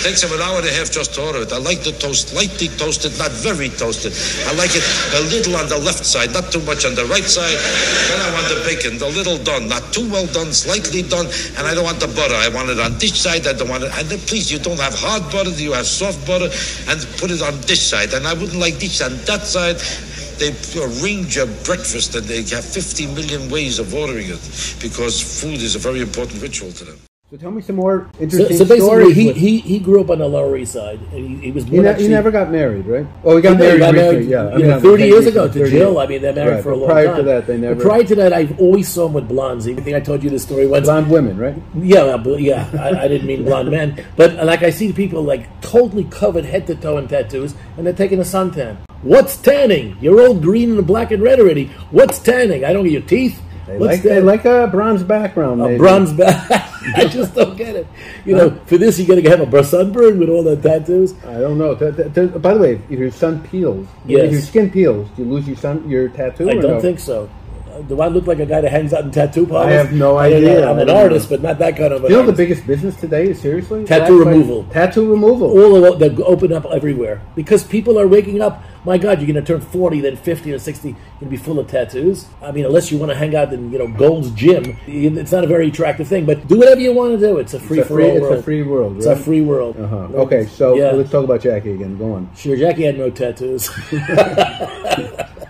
It takes him an hour and a half just to order it. I like the toast lightly toasted, not very toasted. I like it a little on the left side, not too much on the right side. Then I want the bacon, the little done, not too well done, slightly done. And I don't want the butter. I want it on this side. I don't want it. And then, please, you don't have hard butter. You have soft butter. And put it on this side. And I wouldn't like this on that side. They arrange a breakfast and they have fifty million ways of ordering it because food is a very important ritual to them. So tell me some more interesting so, so basically, stories. He, he, he grew up on the Lower East Side. And he, he, was born he, ne actually, he never got married, right? Oh, he got he married, got married yeah. I mean, yeah, thirty years ago to Jill. I mean, they're married right, for a long prior time. Prior to that, they never... But prior to that, I always saw him with blondes. I think I told you this story once. Blonde women, right? Yeah, yeah. I, I didn't mean blonde men. But like I see people like totally covered head to toe in tattoos, and they're taking a suntan. What's tanning? You're all green and black and red already. What's tanning? I don't get your teeth. They like, they like a bronze background. A maybe. bronze background. I just don't get it. You know, for this, you're going to have a sunburn with all the tattoos. I don't know. Th th th by the way, if your sun peels, yes. if your skin peels, do you lose your sun, your tattoo? I or don't no? think so. Do I look like a guy that hangs out in tattoo parlors? I have no idea. I'm an artist, but not that kind of an You know artist. The biggest business today is, seriously? Tattoo That's removal. Like, tattoo removal. All of them open up everywhere. Because people are waking up. My God, you're going to turn forty, then fifty or sixty. You're going to be full of tattoos. I mean, unless you want to hang out in, you know, Gold's Gym. It's not a very attractive thing. But do whatever you want to do. It's a free-for-all world. It's a free world, right? It's a free world. Uh-huh. Okay, so yeah. let's talk about Jackie again. Go on. Sure, Jackie had no tattoos.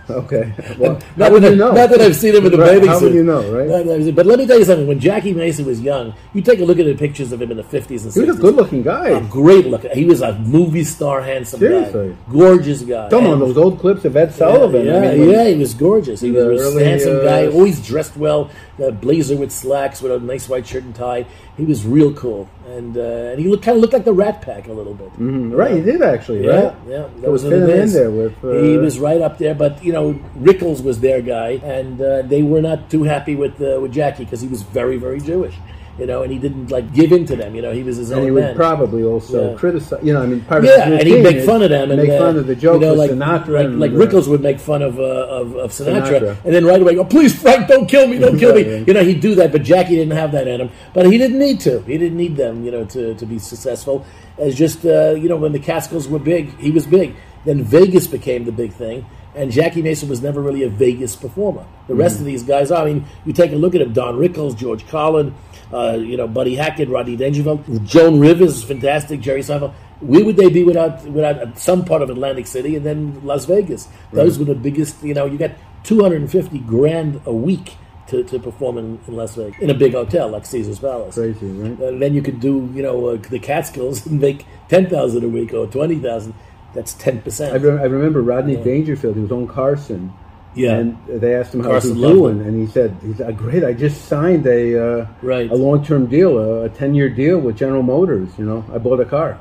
Okay. Well, not, that, you know? not that I've seen him in the right. bathing suit. How would you know, right? But let me tell you something. When Jackie Mason was young, you take a look at the pictures of him in the fifties and sixties. He was a good-looking guy. A great-looking. He was a movie star, handsome Seriously. guy. Gorgeous guy. Come and on, those old clips of Ed Sullivan. Yeah, yeah, I mean, yeah he was gorgeous. He was a early, handsome uh, guy. Always dressed well. A blazer with slacks, with a nice white shirt and tie. He was real cool. And, uh, and he looked, kind of looked like the Rat Pack a little bit. Mm-hmm. Right, he did actually, yeah, right? Yeah, that was in there with... Uh... He was right up there, but, you know, Rickles was their guy, and uh, they were not too happy with, uh, with Jackie because he was very, very Jewish. You know, and he didn't, like, give in to them. You know, he was his and own man. And he would man. probably also yeah. criticize, you know, I mean, part yeah, of and he'd make fun of them. And make uh, fun of the jokes you know, like, Sinatra. Like, and, like Rickles would make fun of, uh, of, of Sinatra, Sinatra. And then right away, oh, please, Frank, don't kill me, don't kill me. Right, right. You know, he'd do that, but Jackie didn't have that in him. But he didn't need to. He didn't need them, you know, to, to be successful. It's just, uh, you know, when the Catskills were big, he was big. Then Vegas became the big thing. And Jackie Mason was never really a Vegas performer. The rest mm-hmm. of these guys are. I mean, you take a look at him: Don Rickles, George Carlin, uh, you know, Buddy Hackett, Rodney Dangerfield, Joan Rivers is fantastic, Jerry Seinfeld. Where would they be without without some part of Atlantic City and then Las Vegas? Those right. were the biggest. You know, you got two hundred and fifty grand a week to, to perform in, in Las Vegas in a big hotel like Caesar's Palace. Crazy, right? And then you could do, you know, uh, the Catskills and make ten thousand a week or twenty thousand. That's ten percent. I, re- I remember Rodney yeah. Dangerfield, he was on Carson. Yeah. And they asked him how Carson he was doing. And he said, he said, great, I just signed a uh, right. a long-term deal, a, a ten-year deal with General Motors. You know, I bought a car.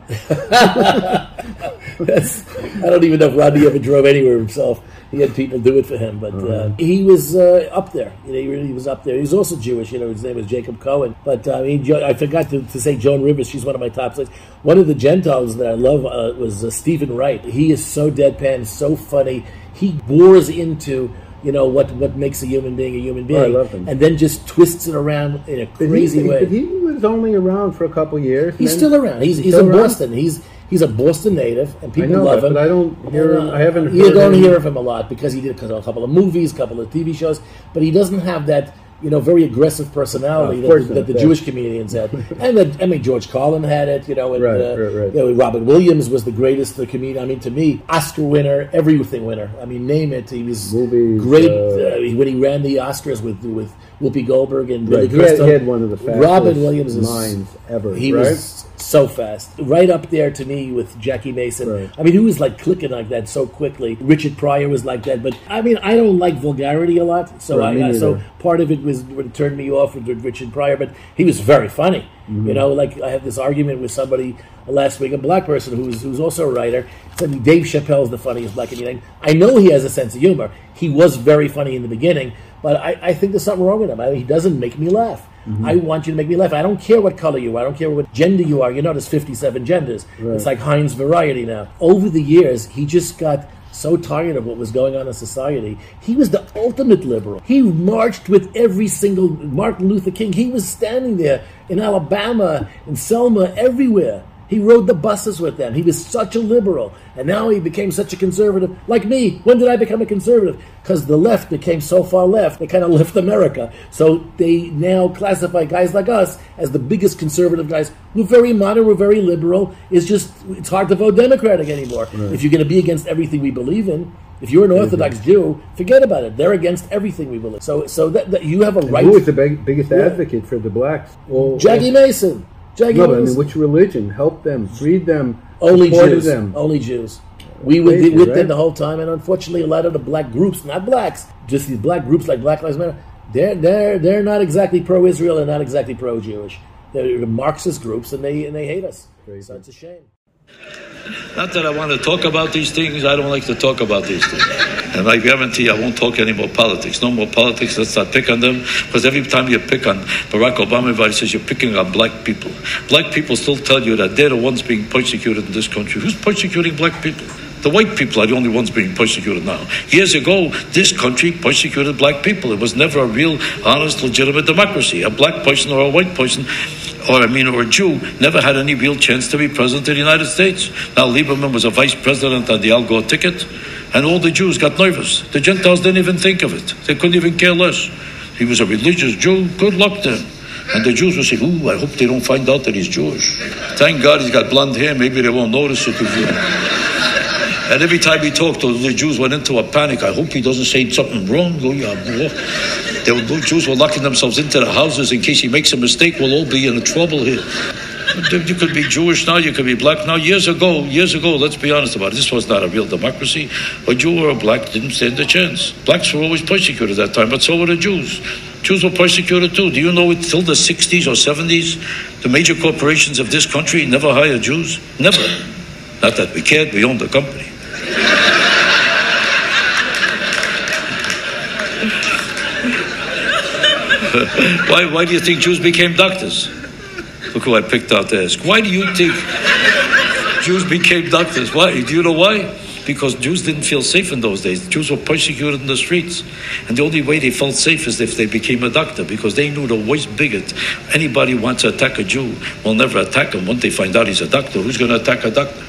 That's, I don't even know if Rodney ever drove anywhere himself. He had people do it for him, but uh, he was uh, up there. You know, he really was up there. He was also Jewish. You know, his name was Jacob Cohen. But uh, he, jo- I forgot to, to say Joan Rivers. She's one of my top six. One of the Gentiles that I love uh, was uh, Stephen Wright. He is so deadpan, so funny. He bores into, you know, what, what makes a human being a human being. Oh, I love him. And then just twists it around in a crazy he, way. But he was only around for a couple of years. He's still around. He's, he's, he's still in around. Boston. He's... He's a Boston native, and people I know love that, him. But I don't hear him. I haven't. Heard you don't him. hear of him a lot because he did a couple of movies, a couple of T V shows, but he doesn't have that, you know, very aggressive personality oh, that, that the yeah. Jewish comedians had. And that, I mean, George Carlin had it, you know. And, right, uh, right, right. You know, Robin Williams was the greatest the comedian. I mean, to me, Oscar winner, everything winner. I mean, name it. He was Movies, great uh, uh, when he ran the Oscars with with Whoopi Goldberg and Billy right. Crystal. He had one of the fastest Robin Williams minds ever. He right? was. So fast. Right up there to me with Jackie Mason. Right. I mean, who was like clicking like that so quickly? Richard Pryor was like that. But I mean, I don't like vulgarity a lot. So right, I, I, so part of it was what turned me off with Richard Pryor. But he was very funny. Mm-hmm. You know, like I had this argument with somebody last week, a black person who's who's also a writer, said Dave Chappelle's the funniest black comedian. I know he has a sense of humor. He was very funny in the beginning. But I, I think there's something wrong with him. I mean, he doesn't make me laugh. Mm-hmm. I want you to make me laugh. I don't care what color you are. I don't care what gender you are. You know, there's fifty-seven genders. Right. It's like Heinz variety now. Over the years, he just got so tired of what was going on in society. He was the ultimate liberal. He marched with every single Martin Luther King. He was standing there in Alabama, in Selma, everywhere. He rode the buses with them. He was such a liberal. And now he became such a conservative. Like me, when did I become a conservative? Because the left became so far left, they kind of left America. So they now classify guys like us as the biggest conservative guys. We're very modern, we're very liberal. It's just, it's hard to vote Democratic anymore. Right. If you're going to be against everything we believe in, if you're an Orthodox mm-hmm. Jew, forget about it. They're against everything we believe. So so that, that you have a and right. Who was the big, biggest yeah. advocate for the blacks? Well, Jackie Mason. Jackie no, but I mean, which religion helped them, freed them, only Jews. Them. Only Jews. We were Crazy, with right? them the whole time, and unfortunately, a lot of the black groups, not blacks, just these black groups like Black Lives Matter, they're they're they're not exactly pro-Israel, they're not exactly pro-Jewish. They're Marxist groups, and they and they hate us. Crazy. So it's a shame. Not that I want to talk about these things. I don't like to talk about these things. And I guarantee I won't talk any more politics. No more politics. Let's not pick on them. Because every time you pick on Barack Obama, everybody says you're picking on black people. Black people still tell you that they're the ones being persecuted in this country. Who's persecuting black people? The white people are the only ones being persecuted now. Years ago, this country persecuted black people. It was never a real, honest, legitimate democracy. A black person or a white person, or I mean, or a Jew, never had any real chance to be president of the United States. Now, Lieberman was a vice president on the Al Gore ticket, and all the Jews got nervous. The Gentiles didn't even think of it. They couldn't even care less. He was a religious Jew. Good luck to him. And the Jews were saying, ooh, I hope they don't find out that he's Jewish. Thank God he's got blonde hair. Maybe they won't notice it. And every time he talked, the Jews went into a panic. I hope he doesn't say something wrong. The Jews were locking themselves into the houses in case he makes a mistake. We'll all be in trouble here. You could be Jewish now, you could be black now. Years ago, years ago, let's be honest about it. This was not a real democracy. A Jew or a black didn't stand a chance. Blacks were always persecuted at that time, but so were the Jews. Jews were persecuted too. Do you know it till the sixties or seventies? The major corporations of this country never hired Jews. Never. Not that we cared, we owned the company. why, why do you think Jews became doctors? Look who I picked out to ask. Why do you think Jews became doctors? Why? Do you know why? Because Jews didn't feel safe in those days. Jews were persecuted in the streets. And the only way they felt safe is if they became a doctor, because they knew the worst bigot. Anybody who wants to attack a Jew will never attack him. Once they find out he's a doctor, who's going to attack a doctor?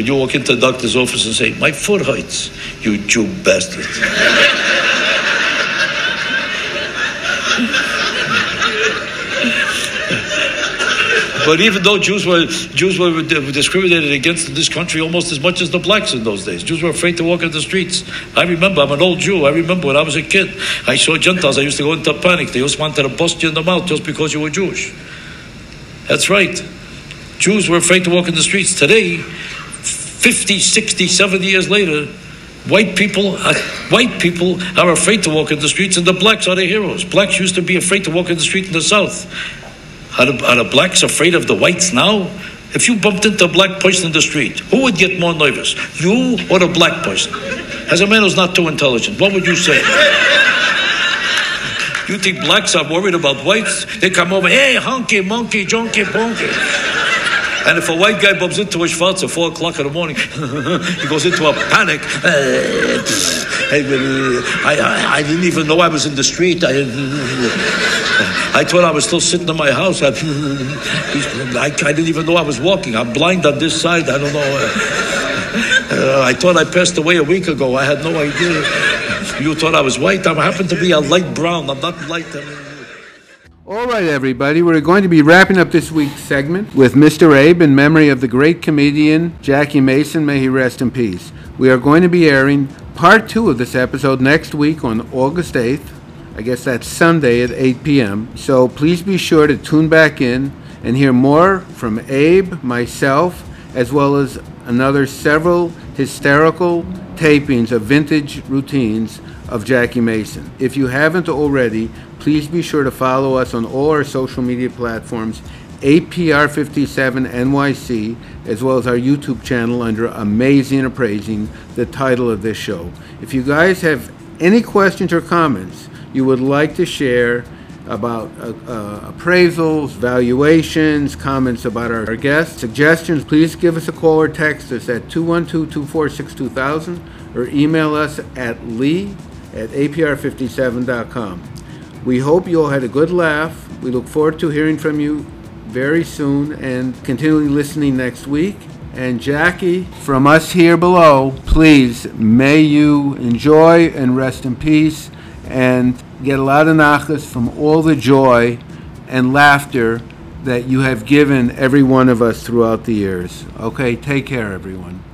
When you walk into the doctor's office and say, my foot hurts, you Jew bastard. But even though Jews were Jews were discriminated against in this country almost as much as the blacks in those days, Jews were afraid to walk in the streets. I remember, I'm an old Jew, I remember when I was a kid, I saw Gentiles, I used to go into panic. They just wanted to bust you in the mouth just because you were Jewish. That's right. Jews were afraid to walk in the streets. Today, fifty, sixty, seventy years later, white people are, white people are afraid to walk in the streets, and the blacks are the heroes. Blacks used to be afraid to walk in the street in the South. Are the, are the blacks afraid of the whites now? If you bumped into a black person in the street, who would get more nervous, you or the black person? As a man who's not too intelligent, what would you say? You think blacks are worried about whites? They come over, hey, honky, monkey, junkie, ponky. And if a white guy bumps into a schwarz at four o'clock in the morning, he goes into a panic. I, I, I didn't even know I was in the street. I... I thought I was still sitting in my house. I, I, I didn't even know I was walking. I'm blind on this side. I don't know. Uh, I thought I passed away a week ago. I had no idea. You thought I was white. I happen to be a light brown. I'm not light. I mean... All right, everybody. We're going to be wrapping up this week's segment with Mister Abe in memory of the great comedian Jackie Mason. May he rest in peace. We are going to be airing part two of this episode next week on August eighth. I guess that's Sunday at eight p m So please be sure to tune back in and hear more from Abe, myself, as well as another several hysterical tapings of vintage routines of Jackie Mason. If you haven't already, please be sure to follow us on all our social media platforms, A P R fifty-seven N Y C, as well as our YouTube channel under Amazing Appraising, the title of this show. If you guys have any questions or comments you would like to share about uh, uh, appraisals, valuations, comments about our, our guests, suggestions, please give us a call or text us at two one two, two four six, two thousand or email us at lee at A P R fifty-seven dot com. We hope you all had a good laugh. We look forward to hearing from you very soon and continually listening next week. And Jackie, from us here below, please may you enjoy and rest in peace, and get a lot of nachas from all the joy and laughter that you have given every one of us throughout the years. Okay, take care, everyone.